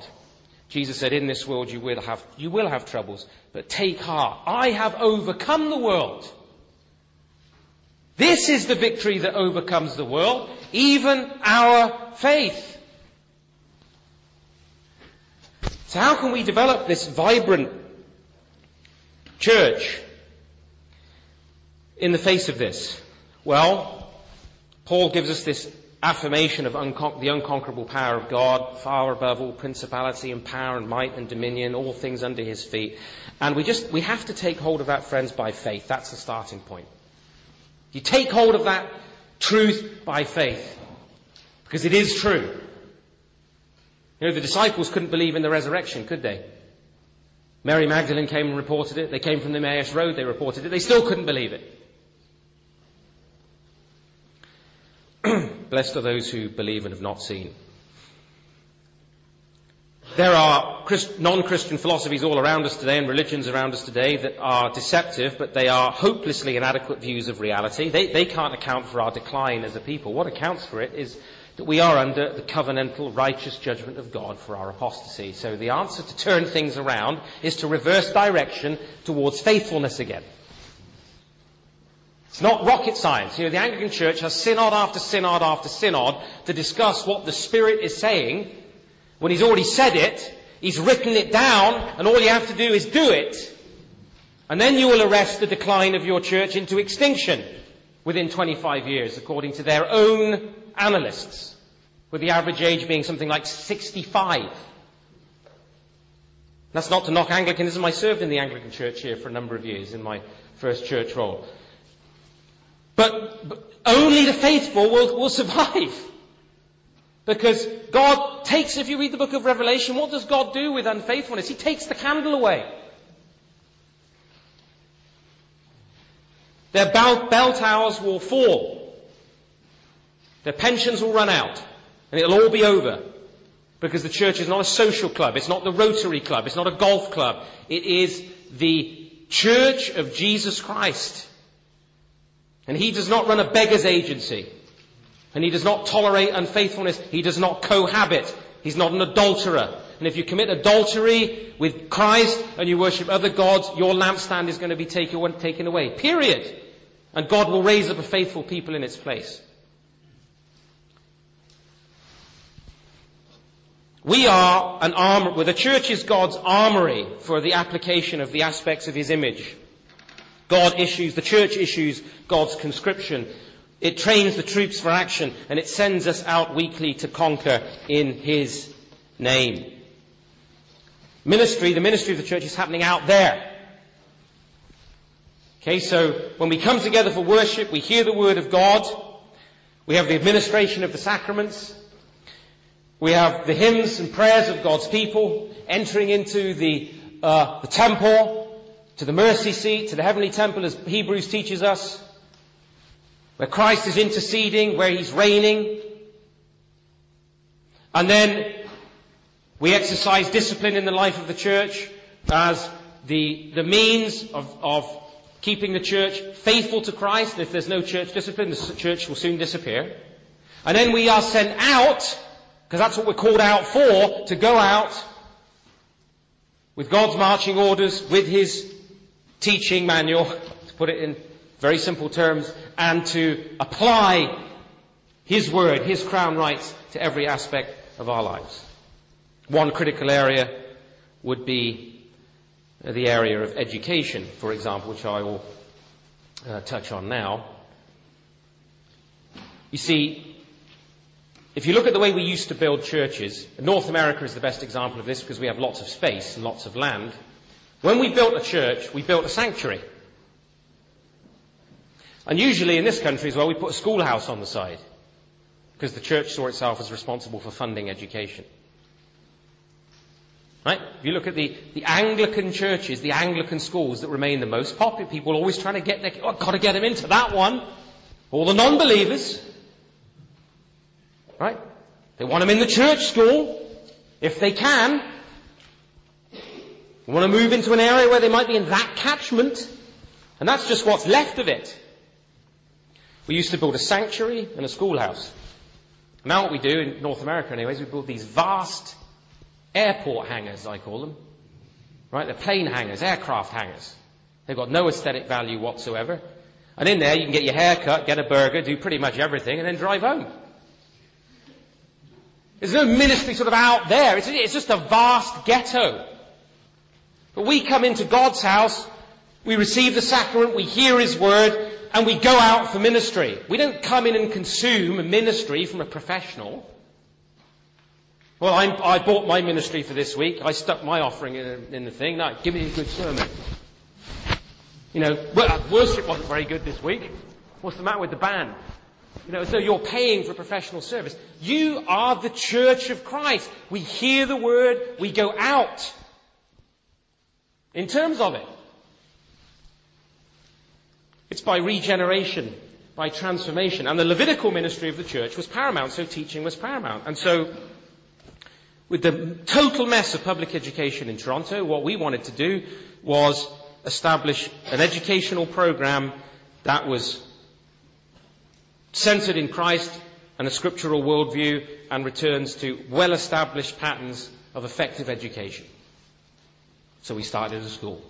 Jesus said, in this world you will have troubles, but take heart. I have overcome the world. This is the victory that overcomes the world, even our faith. So how can we develop this vibrant church in the face of this? Well, Paul gives us this affirmation of the unconquerable power of God, far above all principality and power and might and dominion, all things under his feet. And we have to take hold of that, friends, by faith. That's the starting point. You take hold of that truth by faith, because it is true. The disciples couldn't believe in the resurrection, could they? Mary Magdalene came and reported it. They came from the Emmaus Road, they reported it. They still couldn't believe it. Blessed are those who believe and have not seen. There are non-Christian philosophies all around us today and religions around us today that are deceptive, but they are hopelessly inadequate views of reality. They can't account for our decline as a people. What accounts for it is that we are under the covenantal righteous judgment of God for our apostasy. So the answer to turn things around is to reverse direction towards faithfulness again. It's not rocket science. The Anglican Church has synod after synod after synod to discuss what the Spirit is saying. When he's already said it, he's written it down, and all you have to do is do it. And then you will arrest the decline of your church into extinction within 25 years, according to their own analysts, with the average age being something like 65. That's not to knock Anglicanism. I served in the Anglican Church here for a number of years in my first church role. But only the faithful will survive. Because God takes, if you read the book of Revelation, what does God do with unfaithfulness? He takes the candle away. Their bell towers will fall. Their pensions will run out. And it'll all be over. Because the church is not a social club. It's not the Rotary Club. It's not a golf club. It is the Church of Jesus Christ. And he does not run a beggar's agency. And he does not tolerate unfaithfulness. He does not cohabit. He's not an adulterer. And if you commit adultery with Christ and you worship other gods, your lampstand is going to be taken away. Period. And God will raise up a faithful people in its place. We are an armory. Well, the church is God's armory for the application of the aspects of his image. The church issues God's conscription. It trains the troops for action, and it sends us out weekly to conquer in his name. The ministry of the church is happening out there. Okay, so when we come together for worship, we hear the word of God. We have the administration of the sacraments. We have the hymns and prayers of God's people entering into the temple, to the mercy seat, to the heavenly temple, as Hebrews teaches us. where Christ is interceding, where he's reigning. And then we exercise discipline in the life of the church as the means of keeping the church faithful to Christ. And if there's no church discipline, the church will soon disappear. And then we are sent out, because that's what we're called out for, to go out with God's marching orders, with his teaching manual, to put it in very simple terms, and to apply his word, his crown rights, to every aspect of our lives. One critical area would be the area of education, for example, which I will touch on now. You see, if you look at the way we used to build churches, North America is the best example of this because we have lots of space and lots of land. When we built a church, we built a sanctuary. And usually in this country as well, we put a schoolhouse on the side because the church saw itself as responsible for funding education. Right? If you look at the Anglican churches, the Anglican schools that remain the most popular, people always trying to get their... Oh, I've got to get them into that one. All the non-believers. Right? They want them in the church school, if they can. They want to move into an area where they might be in that catchment. And that's just what's left of it. We used to build a sanctuary and a schoolhouse. Now what we do, in North America anyways, we build these vast airport hangars, I call them. Right? They're plane hangars, aircraft hangars. They've got no aesthetic value whatsoever. And in there you can get your hair cut, get a burger, do pretty much everything, and then drive home. There's no ministry sort of out there. It's just a vast ghetto. But we come into God's house, we receive the sacrament, we hear his word, and we go out for ministry. We don't come in and consume ministry from a professional. Well, I bought my ministry for this week. I stuck my offering in the thing. Now, give me a good sermon. You know, worship wasn't very good this week. What's the matter with the band? You know, as though you're paying for professional service. You are the church of Christ. We hear the word. We go out in terms of it. It's by regeneration, by transformation. And the Levitical ministry of the church was paramount, so teaching was paramount. And so, with the total mess of public education in Toronto, what we wanted to do was establish an educational program that was centered in Christ and a scriptural worldview and returns to well-established patterns of effective education. So we started a school.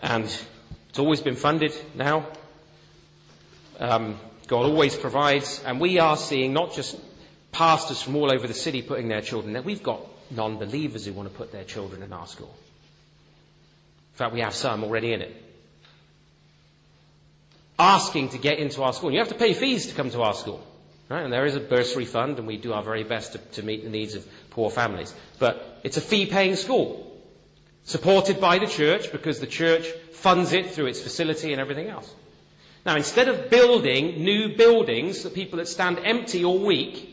And it's always been funded now. God always provides, and we are seeing not just pastors from all over the city putting their children there. We've got non-believers who want to put their children in our school. In fact, we have some already in it. Asking to get into our school. And you have to pay fees to come to our school. Right? And there is a bursary fund, and we do our very best to meet the needs of poor families. But it's a fee-paying school. Supported by the church, because the church funds it through its facility and everything else. Now, instead of building new buildings that people that stand empty all week...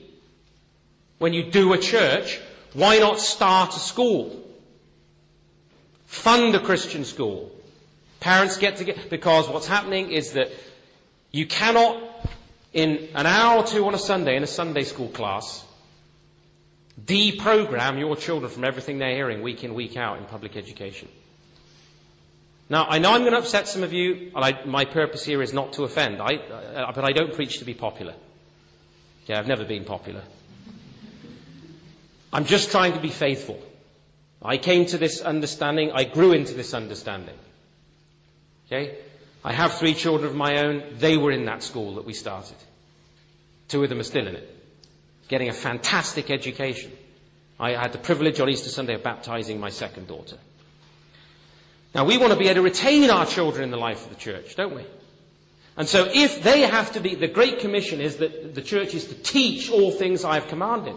When you do a church, why not start a school? Fund a Christian school. Parents get together, because what's happening is that you cannot, in an hour or two on a Sunday, in a Sunday school class, deprogram your children from everything they're hearing week in, week out in public education. Now, I know I'm going to upset some of you, and my purpose here is not to offend, but I don't preach to be popular. Yeah, I've never been popular. I'm just trying to be faithful. I came to this understanding. I grew into this understanding. Okay? I have 3 children of my own. They were in that school that we started. 2 of them are still in it. Getting a fantastic education. I had the privilege on Easter Sunday of baptizing my second daughter. Now, we want to be able to retain our children in the life of the church, don't we? And so if they have to be... The Great Commission is that the church is to teach all things I have commanded.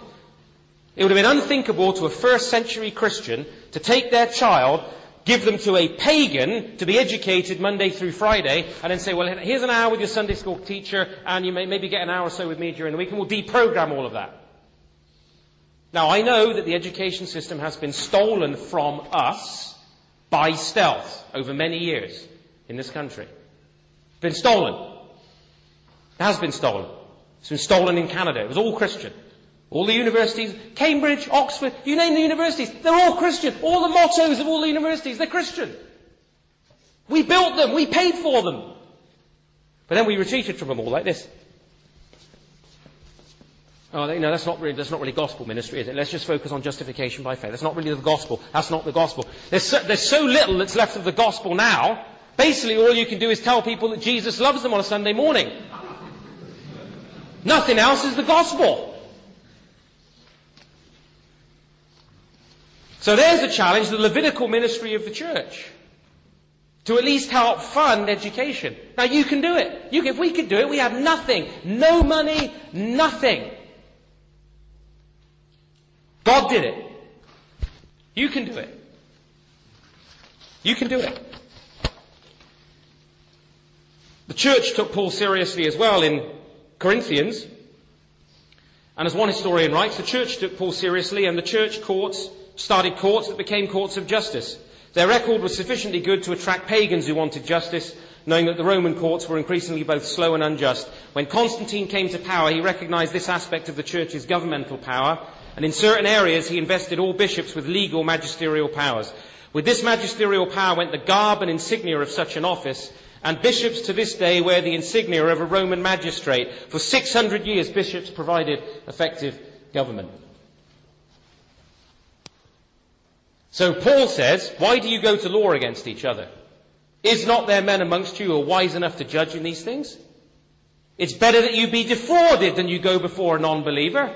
It would have been unthinkable to a first-century Christian to take their child, give them to a pagan to be educated Monday through Friday, and then say, well, here's an hour with your Sunday school teacher, and you may maybe get an hour or so with me during the week, and we'll deprogram all of that. Now, I know that the education system has been stolen from us by stealth over many years in this country. been stolen. It has been stolen. It's been stolen in Canada. It was all Christian. All the universities, Cambridge, Oxford, you name the universities, they're all Christian. All the mottos of all the universities, they're Christian. We built them, we paid for them. But then we retreated from them all like this. Oh, no, that's not really gospel ministry, is it? Let's just focus on justification by faith. That's not really the gospel. That's not the gospel. There's so little that's left of the gospel now. Basically, all you can do is tell people that Jesus loves them on a Sunday morning. Nothing else is the gospel. So there's the challenge, the Levitical ministry of the church. To at least help fund education. Now you can do it. If we could do it, we have nothing. No money, nothing. God did it. You can do it. You can do it. The church took Paul seriously as well in Corinthians. And as one historian writes, the church took Paul seriously and the church courts started courts that became courts of justice. Their record was sufficiently good to attract pagans who wanted justice, knowing that the Roman courts were increasingly both slow and unjust. When Constantine came to power, he recognized this aspect of the church's governmental power, and in certain areas he invested all bishops with legal magisterial powers. With this magisterial power went the garb and insignia of such an office, and bishops to this day wear the insignia of a Roman magistrate. For 600 years, bishops provided effective government. So Paul says, why do you go to law against each other? Is not there men amongst you who are wise enough to judge in these things? It's better that you be defrauded than you go before a non-believer.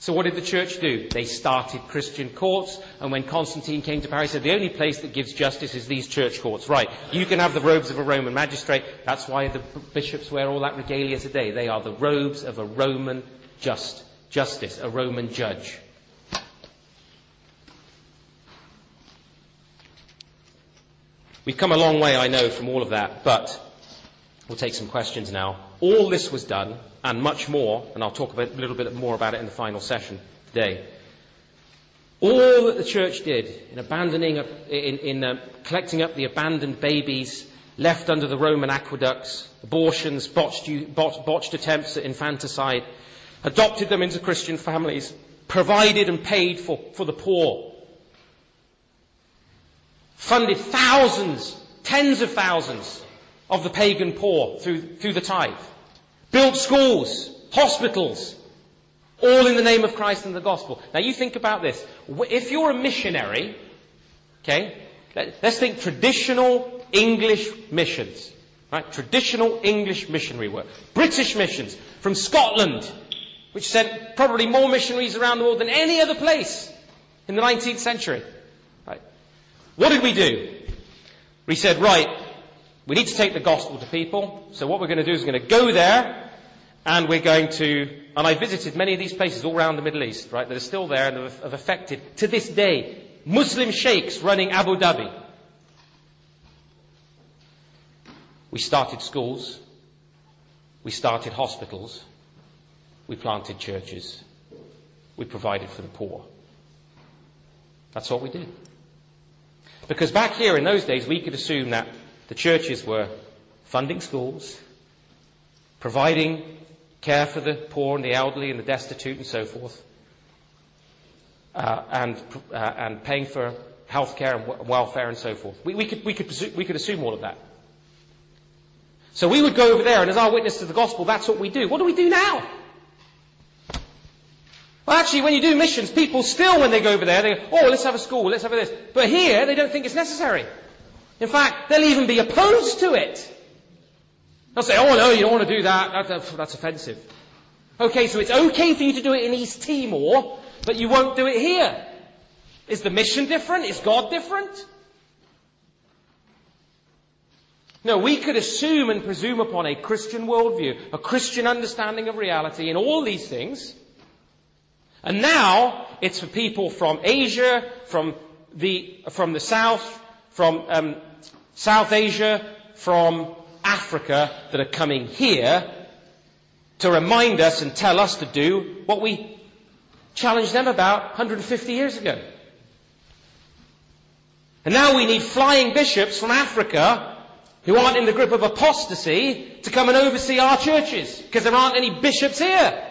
So what did the church do? They started Christian courts, and when Constantine came to power, he said, the only place that gives justice is these church courts. Right, you can have the robes of a Roman magistrate. That's why the bishops wear all that regalia today. They are the robes of a Roman justice, a Roman judge. We've come a long way, I know, from all of that, but we'll take some questions now. All this was done, and much more, and I'll talk a little bit more about it in the final session today. All that the church did in collecting up the abandoned babies left under the Roman aqueducts, abortions, botched attempts at infanticide, adopted them into Christian families, provided and paid for the poor, funded thousands, tens of thousands of the pagan poor through the tithe, built schools, hospitals, all in the name of Christ and the gospel. Now you think about this. If you're a missionary, okay, let's think traditional English missions, right? Traditional English missionary work. British missions from Scotland, which sent probably more missionaries around the world than any other place in the 19th century. What did we do? We said, right, we need to take the gospel to people. So what we're going to do is we're going to go there, and we're going to... And I visited many of these places all around the Middle East, right, that are still there and have affected, to this day, Muslim sheikhs running Abu Dhabi. We started schools. We started hospitals. We planted churches. We provided for the poor. That's what we did. Because back here in those days, we could assume that the churches were funding schools, providing care for the poor and the elderly and the destitute and so forth, and paying for healthcare and welfare and so forth. We could assume all of that. So we would go over there, and as our witness to the gospel, that's what we do. What do we do now? Well, actually, when you do missions, people still, when they go over there, they go, oh, let's have a school, let's have this. But here, they don't think it's necessary. In fact, they'll even be opposed to it. They'll say, oh, no, you don't want to do that. That's offensive. Okay, so it's okay for you to do it in East Timor, but you won't do it here. Is the mission different? Is God different? No, we could assume and presume upon a Christian worldview, a Christian understanding of reality in all these things. And now, it's for people from Asia, from the South, from South Asia, from Africa, that are coming here to remind us and tell us to do what we challenged them about 150 years ago. And now we need flying bishops from Africa who aren't in the grip of apostasy to come and oversee our churches because there aren't any bishops here.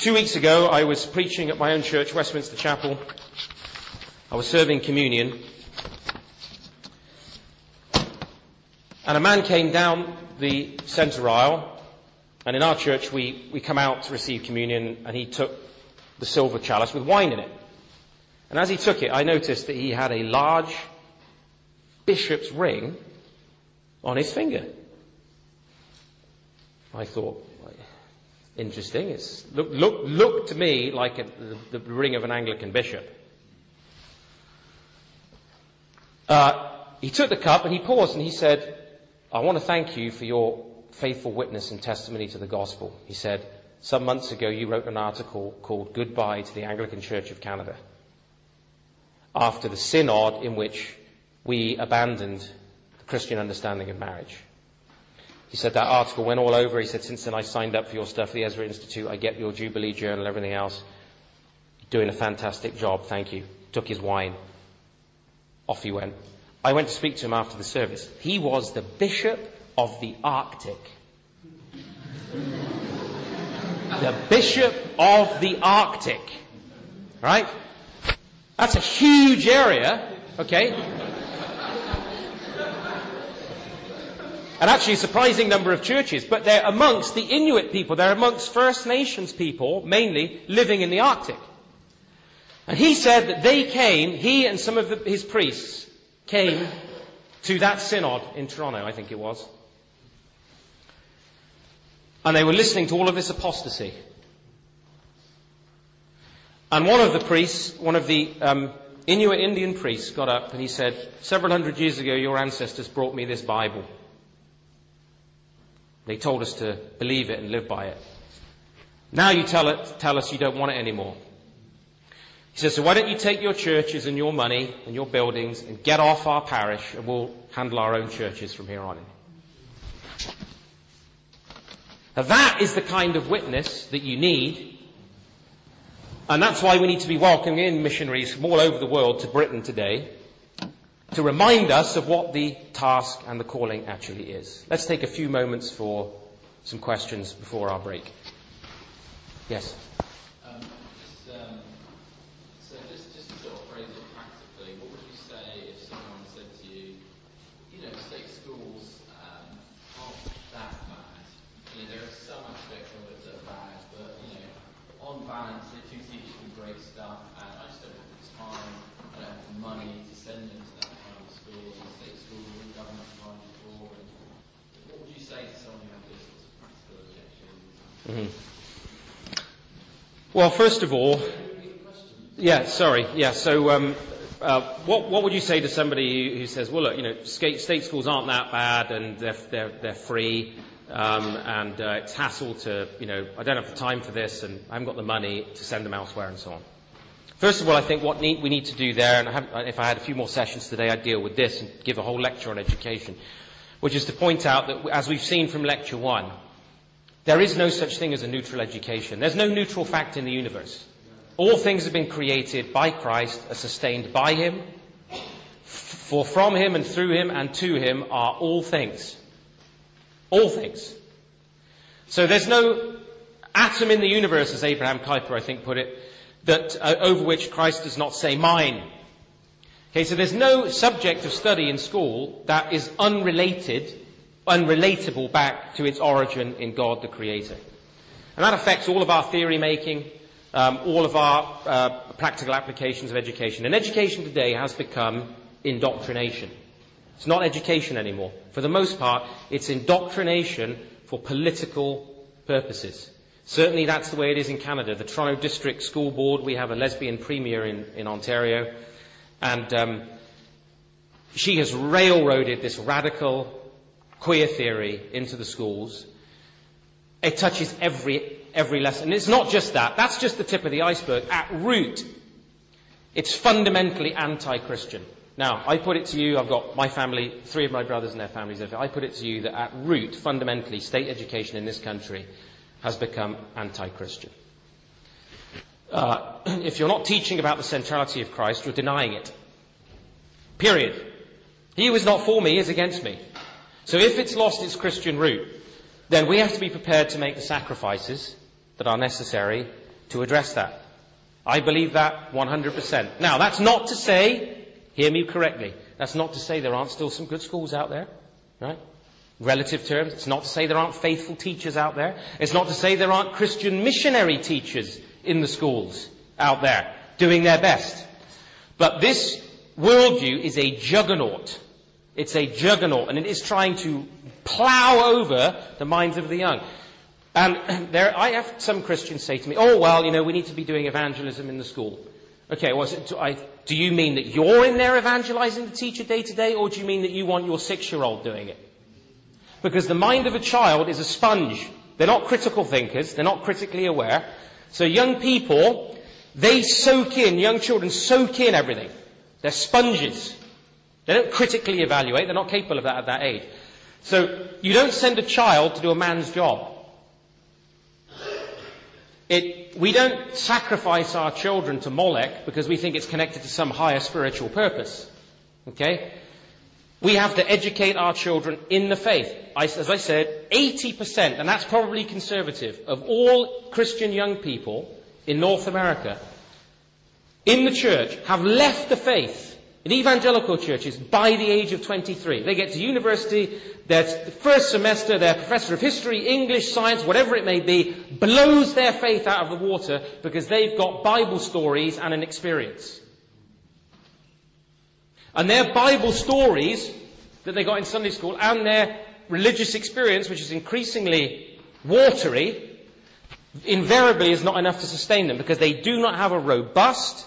2 weeks ago, I was preaching at my own church, Westminster Chapel. I was serving communion. And a man came down the centre aisle, and in our church we come out to receive communion, and he took the silver chalice with wine in it. And as he took it, I noticed that he had a large bishop's ring on his finger. I thought, interesting, it looked to me like the ring of an Anglican bishop. He took the cup and he paused and he said, "I want to thank you for your faithful witness and testimony to the gospel." He said, "Some months ago you wrote an article called 'Goodbye to the Anglican Church of Canada' after the synod in which we abandoned the Christian understanding of marriage." He said, "That article went all over." He said, "Since then I signed up for your stuff, the Ezra Institute, I get your Jubilee Journal, everything else. You're doing a fantastic job, thank you." Took his wine. Off he went. I went to speak to him after the service. He was the Bishop of the Arctic. The Bishop of the Arctic. Right? That's a huge area, okay? And actually a surprising number of churches, but they're amongst the Inuit people, they're amongst First Nations people, mainly, living in the Arctic. And he said that they came, he and some of his priests, came to that synod in Toronto, I think it was. And they were listening to all of this apostasy. And one of the priests, one of the Inuit Indian priests got up and he said, "Several hundred years ago your ancestors brought me this Bible. They told us to believe it and live by it. Now you tell us you don't want it anymore." He says, "So why don't you take your churches and your money and your buildings and get off our parish and we'll handle our own churches from here on in." Now that is the kind of witness that you need. And that's why we need to be welcoming in missionaries from all over the world to Britain today to remind us of what the task and the calling actually is. Let's take a few moments for some questions before our break. Yes? Well, first of all, what would you say to somebody who says, "Well, look, state schools aren't that bad, and they're free, and it's hassle to, I don't have the time for this, and I haven't got the money to send them elsewhere, and so on." First of all, I think what we need to do there, and if I had a few more sessions today, I'd deal with this and give a whole lecture on education, which is to point out that, as we've seen from lecture one, there is no such thing as a neutral education. There's no neutral fact in the universe. All things have been created by Christ, are sustained by him, for from him and through him and to him are all things. All things. So there's no atom in the universe, as Abraham Kuyper, I think, put it, that over which Christ does not say mine. Okay, so there's no subject of study in school that is unrelatable back to its origin in God the Creator. And that affects all of our theory making, all of our practical applications of education. And education today has become indoctrination. It's not education anymore. For the most part, it's indoctrination for political purposes. Certainly that's the way it is in Canada. The Toronto District School Board, we have a lesbian premier in Ontario, and she has railroaded this radical queer theory into the schools. It touches every lesson. And it's not just that. That's just the tip of the iceberg. At root, it's fundamentally anti-Christian. Now, I put it to you, I've got my family, three of my brothers and their families, I put it to you that at root, fundamentally, state education in this country has become anti-Christian. If you're not teaching about the centrality of Christ, you're denying it. Period. He who is not for me is against me. So if it's lost its Christian root, then we have to be prepared to make the sacrifices that are necessary to address that. I believe that 100%. Now, that's not to say, hear me correctly, that's not to say there aren't still some good schools out there, right? Relative terms. It's not to say there aren't faithful teachers out there. It's not to say there aren't Christian missionary teachers in the schools out there doing their best. But this worldview is a juggernaut. It's a juggernaut, and it is trying to plow over the minds of the young. And I have some Christians say to me, oh, well, you know, we need to be doing evangelism in the school. Okay, well, do you mean that you're in there evangelizing the teacher day to day, or do you mean that you want your 6-year-old doing it? Because the mind of a child is a sponge. They're not critical thinkers. They're not critically aware. So young people, young children soak in everything. They're sponges. They don't critically evaluate. They're not capable of that at that age. So you don't send a child to do a man's job. We don't sacrifice our children to Molech because we think it's connected to some higher spiritual purpose. Okay? We have to educate our children in the faith. As I said, 80%, and that's probably conservative, of all Christian young people in North America in the church have left the faith. In evangelical churches, by the age of 23, they get to university, their first semester, their professor of history, English, science, whatever it may be, blows their faith out of the water because they've got Bible stories and an experience. And their Bible stories that they got in Sunday school and their religious experience, which is increasingly watery, invariably is not enough to sustain them because they do not have a robust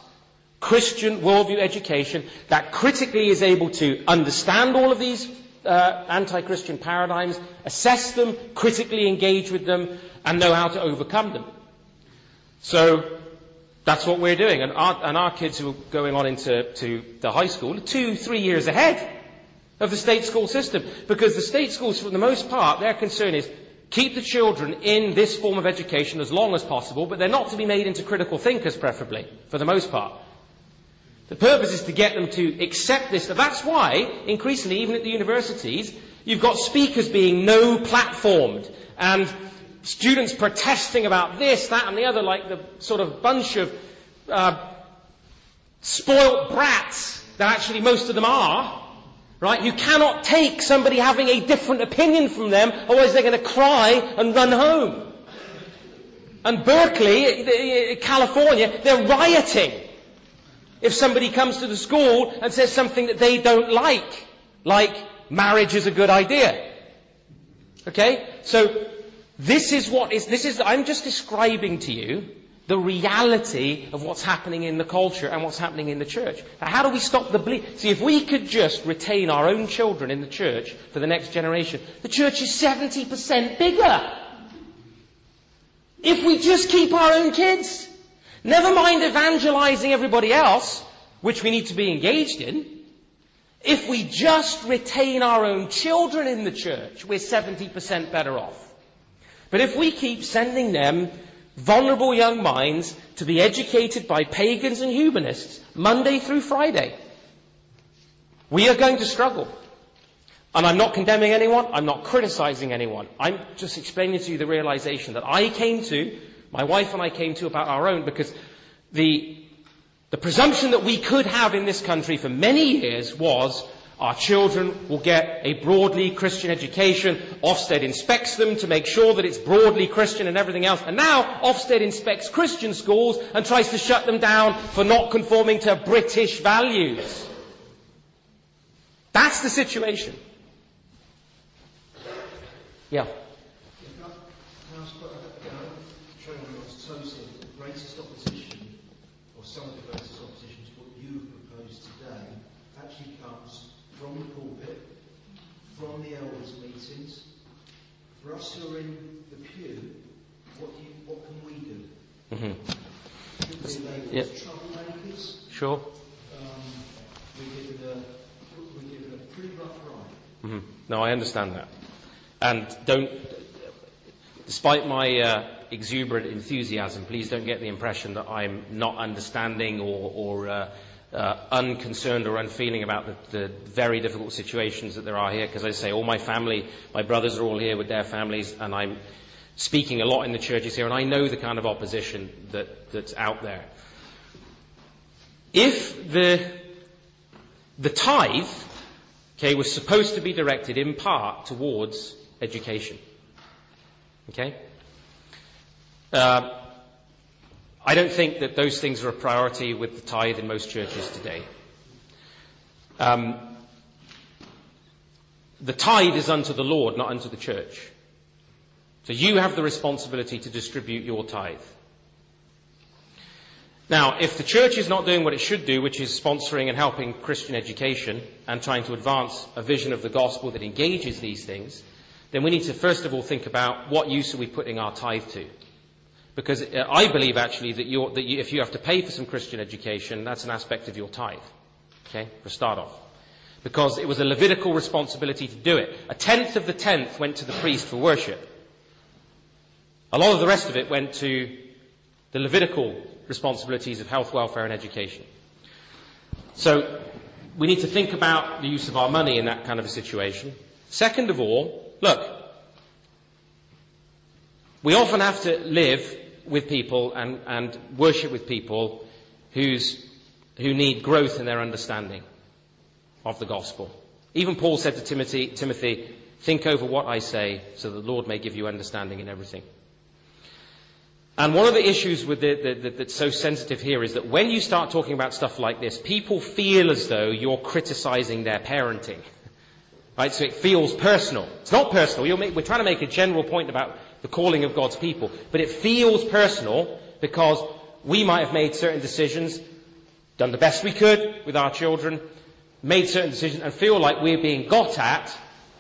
Christian worldview education that critically is able to understand all of these anti-Christian paradigms, assess them, critically engage with them, and know how to overcome them. So that's what we're doing. And our kids who are going on into the high school are 2-3 years ahead of the state school system. Because the state schools, for the most part, their concern is keep the children in this form of education as long as possible, but they're not to be made into critical thinkers, preferably, for the most part. The purpose is to get them to accept this. That's why, increasingly, even at the universities, you've got speakers being no-platformed and students protesting about this, that and the other, like the sort of bunch of spoilt brats that actually most of them are. Right? You cannot take somebody having a different opinion from them, otherwise they're going to cry and run home. And Berkeley, California, they're rioting if somebody comes to the school and says something that they don't like marriage is a good idea. Okay? So I'm just describing to you the reality of what's happening in the culture and what's happening in the church. Now, how do we stop the bleed? See, if we could just retain our own children in the church for the next generation, the church is 70% bigger. If we just keep our own kids. Never mind evangelizing everybody else, which we need to be engaged in. If we just retain our own children in the church, we're 70% better off. But if we keep sending them, vulnerable young minds, to be educated by pagans and humanists, Monday through Friday, we are going to struggle. And I'm not condemning anyone, I'm not criticizing anyone. I'm just explaining to you the realization that my wife and I came to about our own, because the presumption that we could have in this country for many years was our children will get a broadly Christian education. Ofsted inspects them to make sure that it's broadly Christian and everything else. And now Ofsted inspects Christian schools and tries to shut them down for not conforming to British values. That's the situation. Yeah. From the pulpit, from the elders' meetings, for us who are in the pew, what can we do? Could we label as troublemakers? Sure. We give it a pretty rough ride. No, I understand that, and don't. Despite my exuberant enthusiasm, please don't get the impression that I'm not understanding or unconcerned or unfeeling about the very difficult situations that there are here, because I say all my family, my brothers are all here with their families, and I'm speaking a lot in the churches here, and I know the kind of opposition that's out there. If the tithe, okay, was supposed to be directed in part towards education, okay? I don't think that those things are a priority with the tithe in most churches today. The tithe is unto the Lord, not unto the church. So you have the responsibility to distribute your tithe. Now, if the church is not doing what it should do, which is sponsoring and helping Christian education and trying to advance a vision of the gospel that engages these things, then we need to first of all think about what use are we putting our tithe to. Because I believe, actually, that if you have to pay for some Christian education, that's an aspect of your tithe, okay, for a start off. Because it was a Levitical responsibility to do it. 1/10 of the 10th went to the priest for worship. A lot of the rest of it went to the Levitical responsibilities of health, welfare, and education. So we need to think about the use of our money in that kind of a situation. Second of all, look, we often have to live with people and worship with people who need growth in their understanding of the gospel. Even Paul said to Timothy, think over what I say so that the Lord may give you understanding in everything. And one of the issues with that's so sensitive here is that when you start talking about stuff like this, people feel as though you're criticizing their parenting. Right? So it feels personal. It's not personal. We're trying to make a general point about the calling of God's people. But it feels personal because we might have made certain decisions, done the best we could with our children, made certain decisions, and feel like we're being got at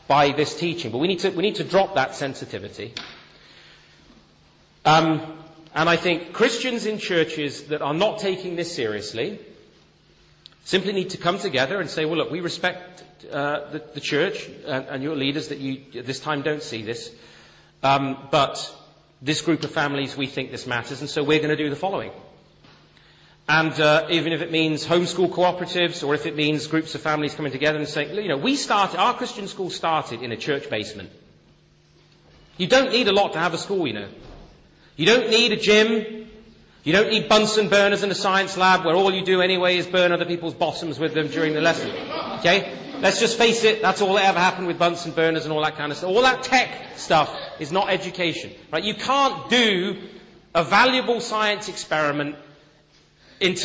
by this teaching. But we need to drop that sensitivity. And I think Christians in churches that are not taking this seriously simply need to come together and say, well, look, we respect the church and your leaders that you at this time don't see this. But this group of families, we think this matters, and so we're going to do the following. And even if it means homeschool cooperatives, or if it means groups of families coming together and saying, you know, our Christian school started in a church basement. You don't need a lot to have a school, you know. You don't need a gym. You don't need Bunsen burners in a science lab where all you do anyway is burn other people's bottoms with them during the lesson. Okay? Let's just face it, that's all that ever happened with Bunsen burners and all that kind of stuff. All that tech stuff is not education. Right? You can't do a valuable science experiment and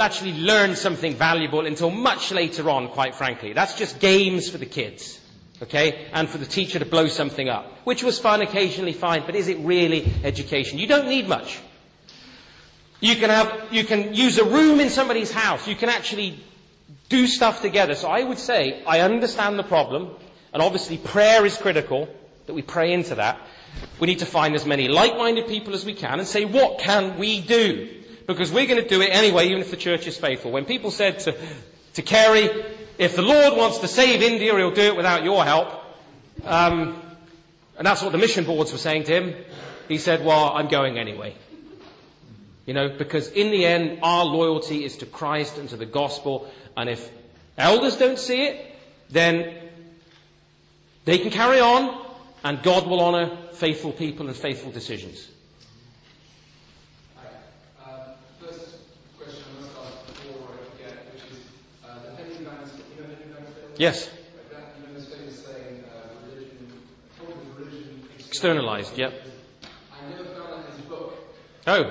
actually learn something valuable until much later on, quite frankly. That's just games for the kids, okay? And for the teacher to blow something up, which was fun, occasionally fine, but is it really education? You don't need much. You can use a room in somebody's house. You can actually do stuff together. So I would say, I understand the problem, and obviously prayer is critical, that we pray into that. We need to find as many like-minded people as we can and say, what can we do? Because we're going to do it anyway, even if the church is faithful. When people said to Kerry, if the Lord wants to save India, he'll do it without your help. And that's what the mission boards were saying to him. He said, well, I'm going anyway. You know, because in the end, our loyalty is to Christ and to the gospel. And if elders don't see it, then they can carry on, and God will honor faithful people and faithful decisions. First question I must ask before I forget, which is the Henry Man's, you know Henry Man's famous? Yes. That, you know his famous saying, religion externalized, yep. I never found that in his book. Oh.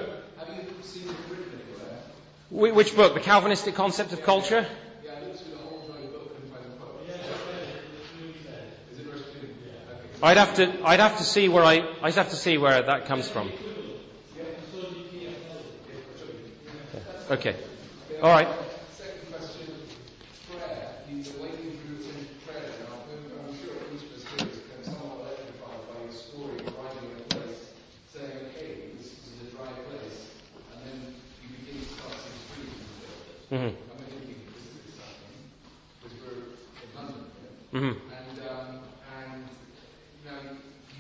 Which book? The Calvinistic Concept of Culture? Yeah, I looked through the whole book and find a quote. Is it Rush Dooley? I'd have to see where I'd have to see where that comes from. Yeah. Okay. All right. Second question, prayer. He's wading through prayer now. I'm sure each of us here has become somewhat electrified by your story of arriving at a place, saying, okay, this is a dry place, and then you begin to start some freedom. I'm thinking this is exciting, because we're in London here. Mm-hmm. And you know,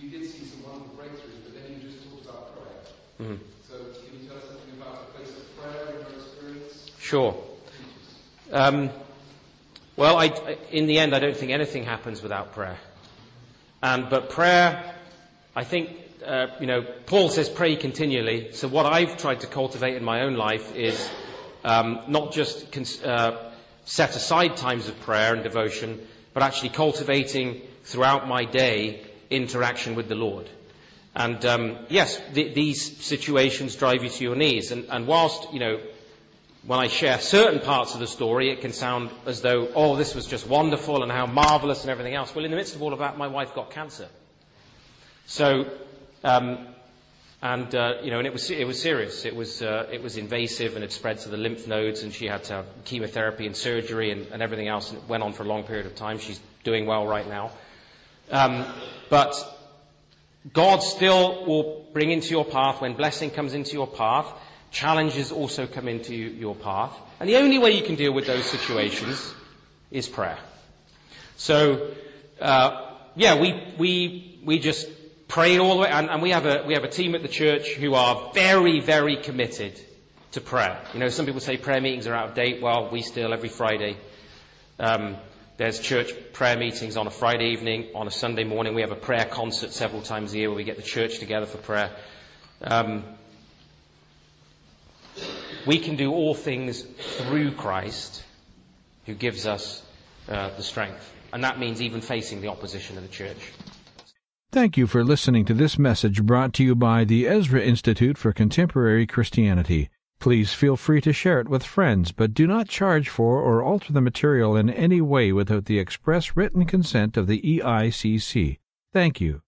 you did see some wonderful breakthroughs, but then you just talked about prayer. Mm-hmm. So can you tell us something about the place of prayer in your experience? Sure. In the end, I don't think anything happens without prayer. But prayer, I think, Paul says pray continually. So what I've tried to cultivate in my own life is not just set aside times of prayer and devotion, but actually cultivating throughout my day interaction with the Lord. And these situations drive you to your knees. And whilst, when I share certain parts of the story, it can sound as though, oh, this was just wonderful and how marvellous and everything else. Well, in the midst of all of that, my wife got cancer. So, and it was serious. It was invasive and it spread to the lymph nodes, and she had to have chemotherapy and surgery and everything else, and it went on for a long period of time. She's doing well right now. But God still will bring into your path, when blessing comes into your path, challenges also come into your path. And the only way you can deal with those situations is prayer. So, we just pray all the way. And we have a team at the church who are very, very committed to prayer. Some people say prayer meetings are out of date. Well, we still, every Friday, there's church prayer meetings on a Friday evening, on a Sunday morning. We have a prayer concert several times a year where we get the church together for prayer. We can do all things through Christ, who gives us the strength. And that means even facing the opposition of the church. Thank you for listening to this message brought to you by the Ezra Institute for Contemporary Christianity. Please feel free to share it with friends, but do not charge for or alter the material in any way without the express written consent of the EICC. Thank you.